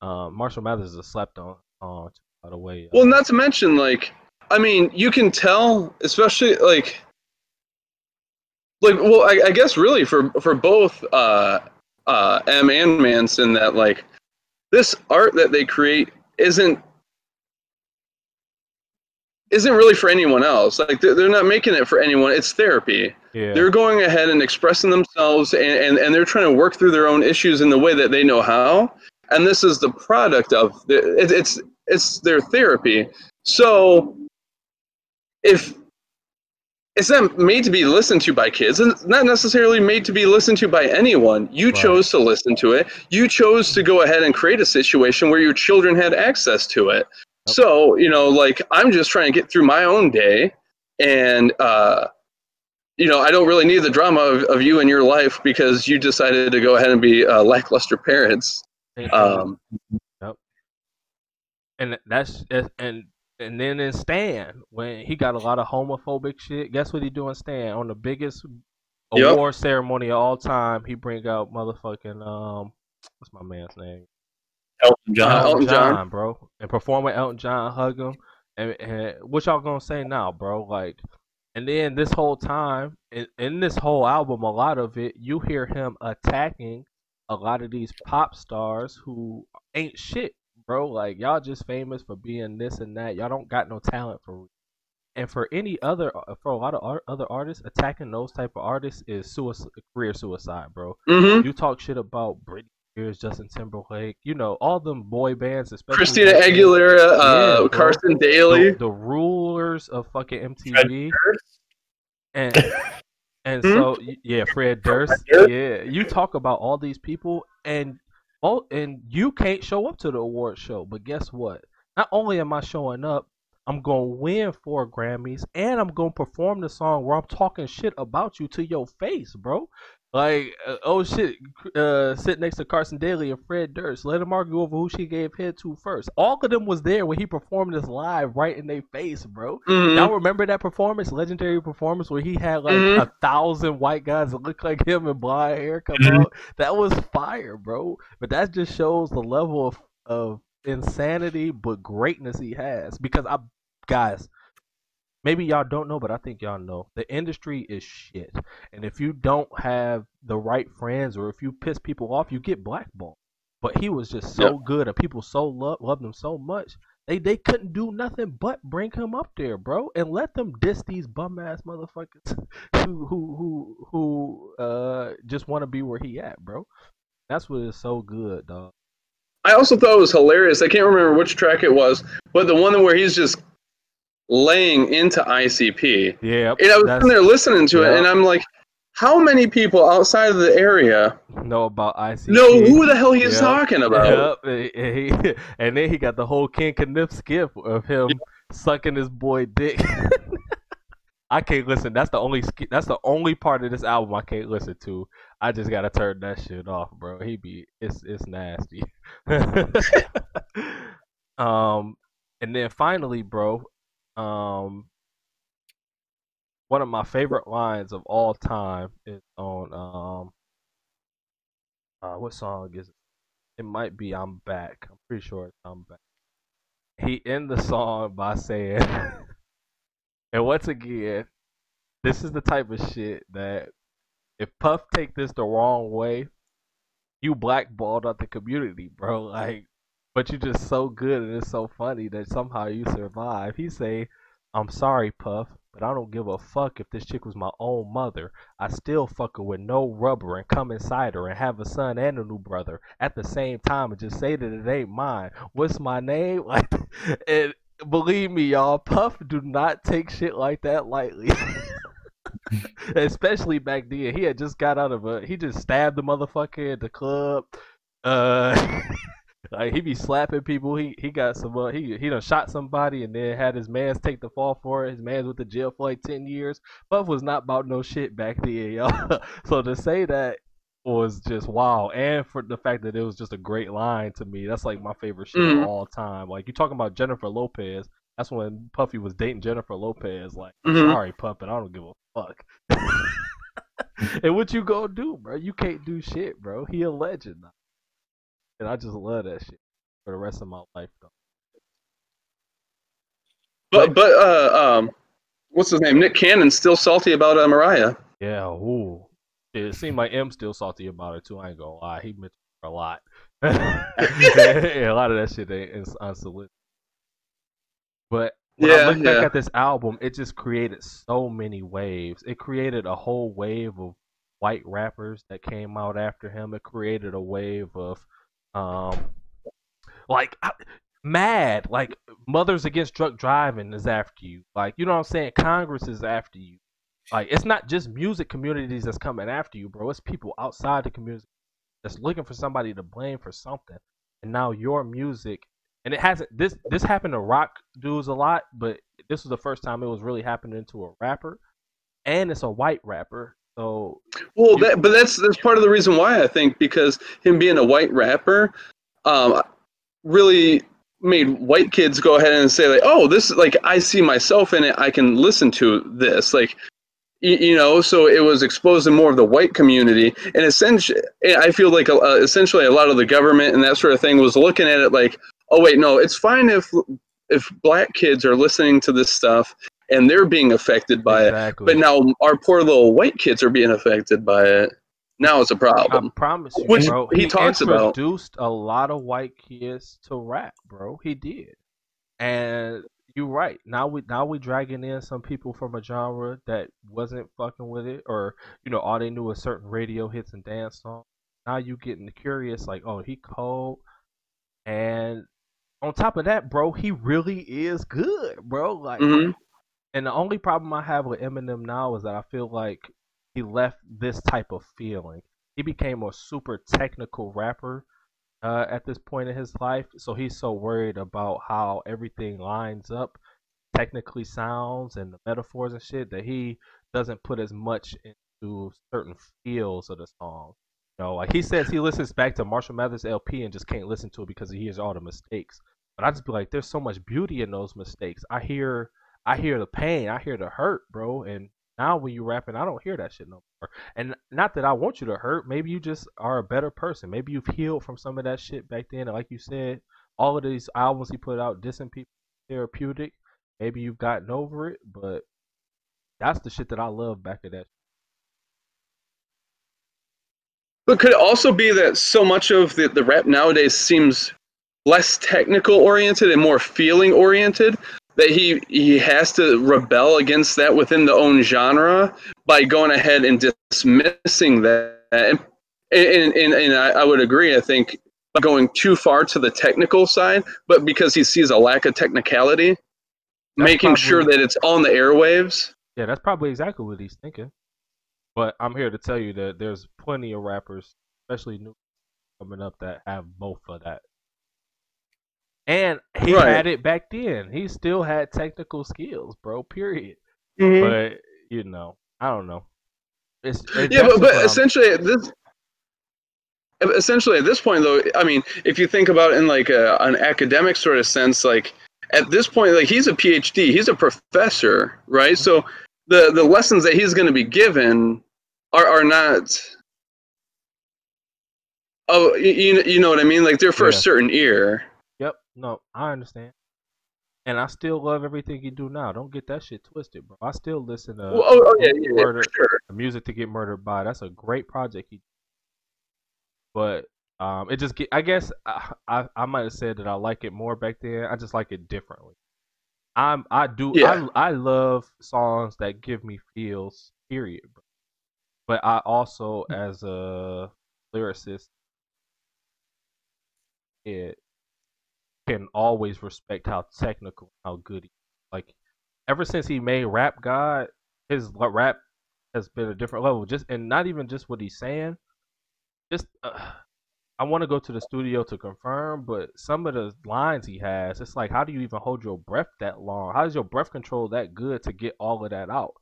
Marshall Mathers is a slept on, by the way. Well, not to mention, like, I mean, you can tell, especially I guess really for both M and Manson that, like, this art that they create isn't really for anyone else. Like, they're not making it for anyone. It's therapy. Yeah. They're going ahead and expressing themselves, and they're trying to work through their own issues in the way that they know how. And this is the product of it's their therapy. So if it's not made to be listened to by kids, and it's not necessarily made to be listened to by anyone. You chose to listen to it. You chose to go ahead and create a situation where your children had access to it. So, you know, like, I'm just trying to get through my own day, and, you know, I don't really need the drama of you and your life because you decided to go ahead and be lackluster parents. And and then in Stan, when he got a lot of homophobic shit, guess what he do in Stan? On the biggest award ceremony of all time, he bring out motherfucking, what's my man's name? Elton John, bro, and perform with Elton John, hug him, and what y'all gonna say now, bro? Like, and then this whole time, in this whole album, a lot of it, you hear him attacking a lot of these pop stars who ain't shit, bro. Like, y'all just famous for being this and that. Y'all don't got no talent for real. And for a lot of other artists, attacking those type of artists is career suicide, bro. Mm-hmm. You talk shit about Britney. Here's Justin Timberlake, you know, all them boy bands, especially Christina Aguilera, Carson Daly, the rulers of fucking MTV, and so Fred Durst, you talk about all these people, and you can't show up to the award show, but guess what? Not only am I showing up, I'm gonna win 4 Grammys, and I'm gonna perform the song where I'm talking shit about you to your face, bro. Like, sit next to Carson Daly and Fred Durst. Let them argue over who she gave head to first. All of them was there when he performed this live right in their face, bro. Mm-hmm. Y'all remember that performance, legendary performance, where he had, like, 1,000 white guys that looked like him and blonde hair come out? That was fire, bro. But that just shows the level of insanity but greatness he has. Because, guys... Maybe y'all don't know, but I think y'all know. The industry is shit. And if you don't have the right friends or if you piss people off, you get blackballed. But he was just so good and people so loved him so much They couldn't do nothing but bring him up there, bro, and let them diss these bum ass motherfuckers who just want to be where he at, bro. That's what is so good, dog. I also thought it was hilarious. I can't remember which track it was, but the one where he's just laying into ICP. Yeah. And I was sitting there listening to it, and I'm like, how many people outside of the area know about ICP? Know who the hell he's talking about? Yep. And then he got the whole King Kniff skip of him sucking his boy dick. I can't listen. That's the only part of this album I can't listen to. I just gotta turn that shit off, bro. It's nasty. And then finally, bro, one of my favorite lines of all time is on what song is it? It might be "I'm Back." I'm pretty sure it's "I'm Back." He ends the song by saying. And once again, this is the type of shit that if Puff take this the wrong way, you blackballed out the community, bro. Like, but you just so good and it's so funny that somehow you survive. He say, "I'm sorry, Puff, but I don't give a fuck if this chick was my own mother. I still fuck her with no rubber and come inside her and have a son and a new brother at the same time and just say that it ain't mine. What's my name?" Like, and believe me, y'all, Puff do not take shit like that lightly. Especially back then. He had just got out of he just stabbed the motherfucker at the club. Like, he be slapping people. He got some he done shot somebody and then had his mans take the fall for it. His mans went to jail for like 10 years. Puff was not about no shit back then, y'all. So to say that was just wow, and for the fact that it was just a great line to me, that's like my favorite shit of all time. Like, you're talking about Jennifer Lopez, that's when Puffy was dating Jennifer Lopez. Like, sorry, Puff, but I don't give a fuck. And what you gonna do, bro? You can't do shit, bro. He a legend, and I just love that shit for the rest of my life, though. But what's his name? Nick Cannon's still salty about Mariah. Yeah. Ooh. It seemed like M's still salty about it too. I ain't gonna lie, he mentioned her a lot. Yeah, a lot of that shit is unsolicited. But when I look back at this album, it just created so many waves. It created a whole wave of white rappers that came out after him. It created a wave of like Mothers Against Drunk Driving is after you. Like, you know what I'm saying? Congress is after you. Like, it's not just music communities that's coming after you, bro. It's people outside the community that's looking for somebody to blame for something. And now your music, and it hasn't. This happened to rock dudes a lot, but this was the first time it was really happening to a rapper, and it's a white rapper. So, well, that's part of the reason why I think, because him being a white rapper, really made white kids go ahead and say, like, oh, this is like, I see myself in it. I can listen to this, like. You know, so it was exposed in more of the white community, and essentially, I feel like essentially a lot of the government and that sort of thing was looking at it like, oh wait, no, it's fine if black kids are listening to this stuff and they're being affected by it, but now our poor little white kids are being affected by it. Now it's a problem. I promise you, which, bro. He talks about introduced a lot of white kids to rap, bro. He did, and. You're right. Now we dragging in some people from a genre that wasn't fucking with it, or, you know, all they knew was certain radio hits and dance songs. Now you getting curious, like, oh, he cold, and on top of that, bro, he really is good, bro. Like, and the only problem I have with Eminem now is that I feel like he left this type of feeling. He became a super technical rapper. At this point in his life, so he's so worried about how everything lines up, technically sounds and the metaphors and shit, that he doesn't put as much into certain feels of the song. You know, like, he says he listens back to Marshall Mathers LP and just can't listen to it because he hears all the mistakes. But I just be like, there's so much beauty in those mistakes. I hear the pain, I hear the hurt, bro. And now when you rapping, I don't hear that shit no more. And not that I want you to hurt. Maybe you just are a better person. Maybe you've healed from some of that shit back then. And like you said, all of these albums he put out, dissing people, therapeutic. Maybe you've gotten over it. But that's the shit that I love back of that. But could it also be that so much of the rap nowadays seems less technical oriented and more feeling oriented, that he has to rebel against that within the own genre by going ahead and dismissing that. And I would agree, I think, going too far to the technical side, but because he sees a lack of technicality, that's making sure that it's on the airwaves. Yeah, that's probably exactly what he's thinking. But I'm here to tell you that there's plenty of rappers, especially new coming up, that have both of that. And he had it back then. He still had technical skills, bro, period. Mm-hmm. But, you know, I don't know. Essentially, at this point, though, I mean, if you think about it in like an academic sort of sense, like at this point, like he's a PhD, he's a professor, right? Mm-hmm. So the lessons that he's going to be given are not, you know what I mean? Like they're for a certain ear. Yep. No, I understand. And I still love everything you do now. Don't get that shit twisted, bro. I still listen to Music to Get Murdered By. That's a great project he did. But it just I guess I might have said that I like it more back then. I just like it differently. I love songs that give me feels, period. Bro. But I also, as a lyricist, it can always respect how technical, how good he is. Like, ever since he made Rap God, his rap has been a different level. And not even just what he's saying. I want to go to the studio to confirm, but some of the lines he has, it's like, how do you even hold your breath that long? How is your breath control that good to get all of that out?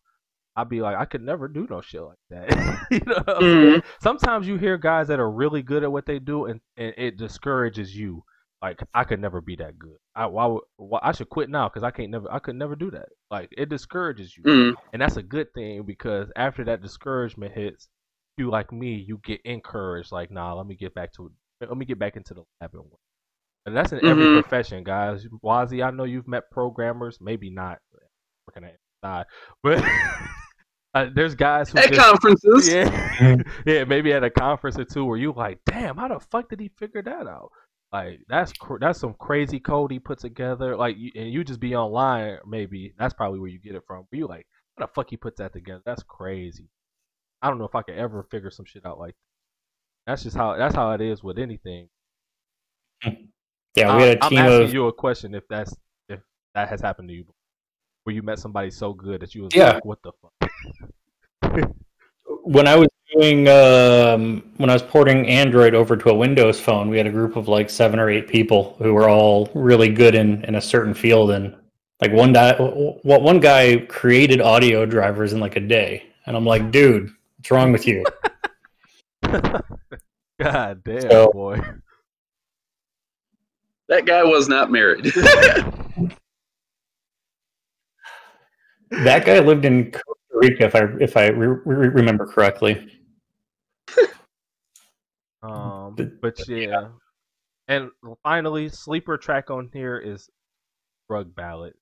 I'd be like, I could never do no shit like that. You know what I'm saying? Sometimes you hear guys that are really good at what they do, and it discourages you. Like, I could never be that good. I should quit now because I could never do that. Like, it discourages you, and that's a good thing because after that discouragement hits, you like me, you get encouraged. Like, nah, let me get back into the lab and work. And that's in every profession, guys. Wozzy, I know you've met programmers, maybe not working at inside, but there's guys who conferences. Yeah, maybe at a conference or two where you like, damn, how the fuck did he figure that out? Like, that's some crazy code he put together. Like, and you just be online, maybe that's probably where you get it from. But you like, how the fuck he puts that together? That's crazy. I don't know if I could ever figure some shit out like that. That's just how it is with anything. Yeah, we had a team. I'm asking you a question if that has happened to you before, where you met somebody so good that you was like, what the fuck? When I was doing when I was porting Android over to a Windows phone, we had a group of like 7 or 8 people who were all really good in a certain field, and like one guy created audio drivers in like a day, and I'm like, dude. What's wrong with you? God damn, boy. That guy was not married. That guy lived in Costa Rica, if I remember correctly. But yeah. And finally, sleeper track on here is Drug Ballad.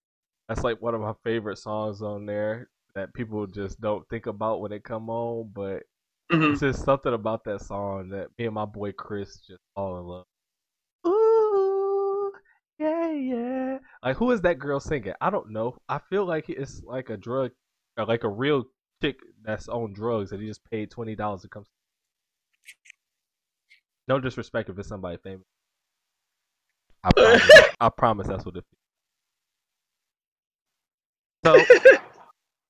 That's like one of my favorite songs on there. That people just don't think about when they come on, but it's just something about that song that me and my boy Chris just fall in love. Ooh, yeah. Like, who is that girl singing? I don't know. I feel like it's like a drug, or like a real chick that's on drugs that he just paid $20 to come. No disrespect if it's somebody famous. I promise that's what it feels. So.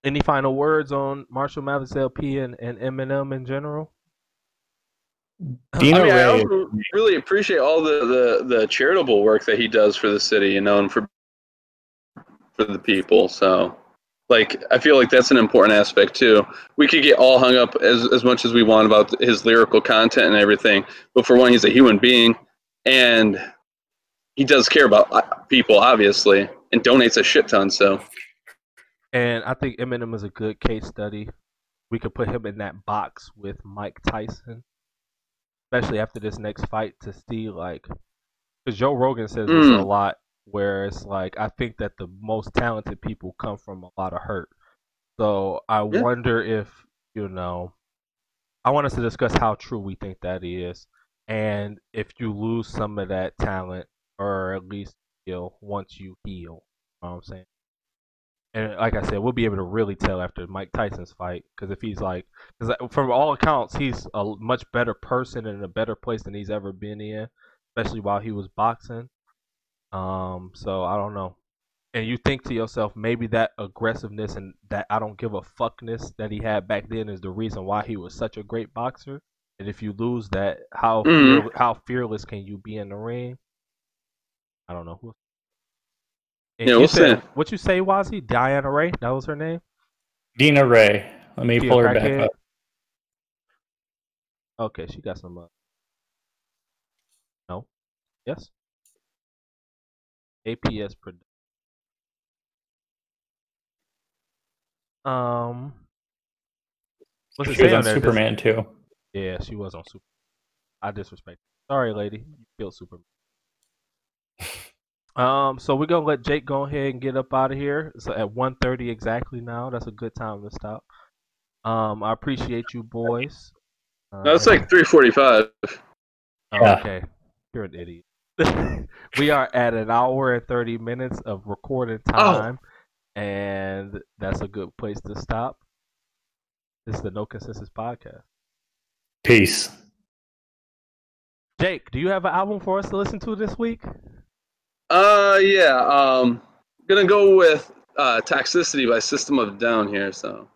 Any final words on Marshall Mathers LP and Eminem in general? I also really appreciate all the charitable work that he does for the city, you know, and for the people. So, like, I feel like that's an important aspect too. We could get all hung up as much as we want about his lyrical content and everything, but for one, he's a human being, and he does care about people, obviously, and donates a shit ton. So. And I think Eminem is a good case study. We could put him in that box with Mike Tyson, especially after this next fight, to see, like, because Joe Rogan says this a lot, where it's like, I think that the most talented people come from a lot of hurt. So I wonder if, you know, I want us to discuss how true we think that is. And if you lose some of that talent, or at least heal once you heal. You know what I'm saying? And like I said, we'll be able to really tell after Mike Tyson's fight, because if he's like, because from all accounts, he's a much better person and in a better place than he's ever been in, especially while he was boxing. So I don't know. And you think to yourself, maybe that aggressiveness and that I don't give a fuckness that he had back then is the reason why he was such a great boxer. And if you lose that, how fearless can you be in the ring? I don't know. And yeah, what you say, Wozzy? Diana Ray? That was her name? Dina Ray. Let me pull her back up. Okay, she got some... No? Yes? APS production. What's she was on there? Superman too. Yeah, she was on Superman. I disrespect her. Sorry, lady. You killed Superman. So we're gonna let Jake go ahead and get up out of here. So at 1:30 exactly now. That's a good time to stop. I appreciate you boys. That's like 3:45. Yeah. Okay. You're an idiot. We are at an hour and 30 minutes of recorded time. Oh. And that's a good place to stop. This is the No Consensus Podcast. Peace. Jake, do you have an album for us to listen to this week? Yeah. Gonna go with Toxicity by System of a Down here, so.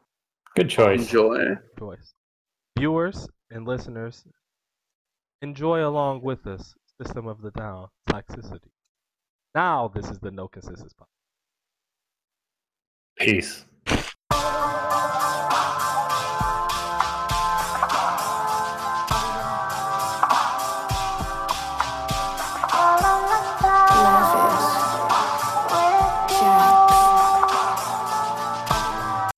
Good choice. Enjoy. Viewers and listeners, enjoy along with us System of the Down, Toxicity. Now this is the No Consensus Podcast. Peace.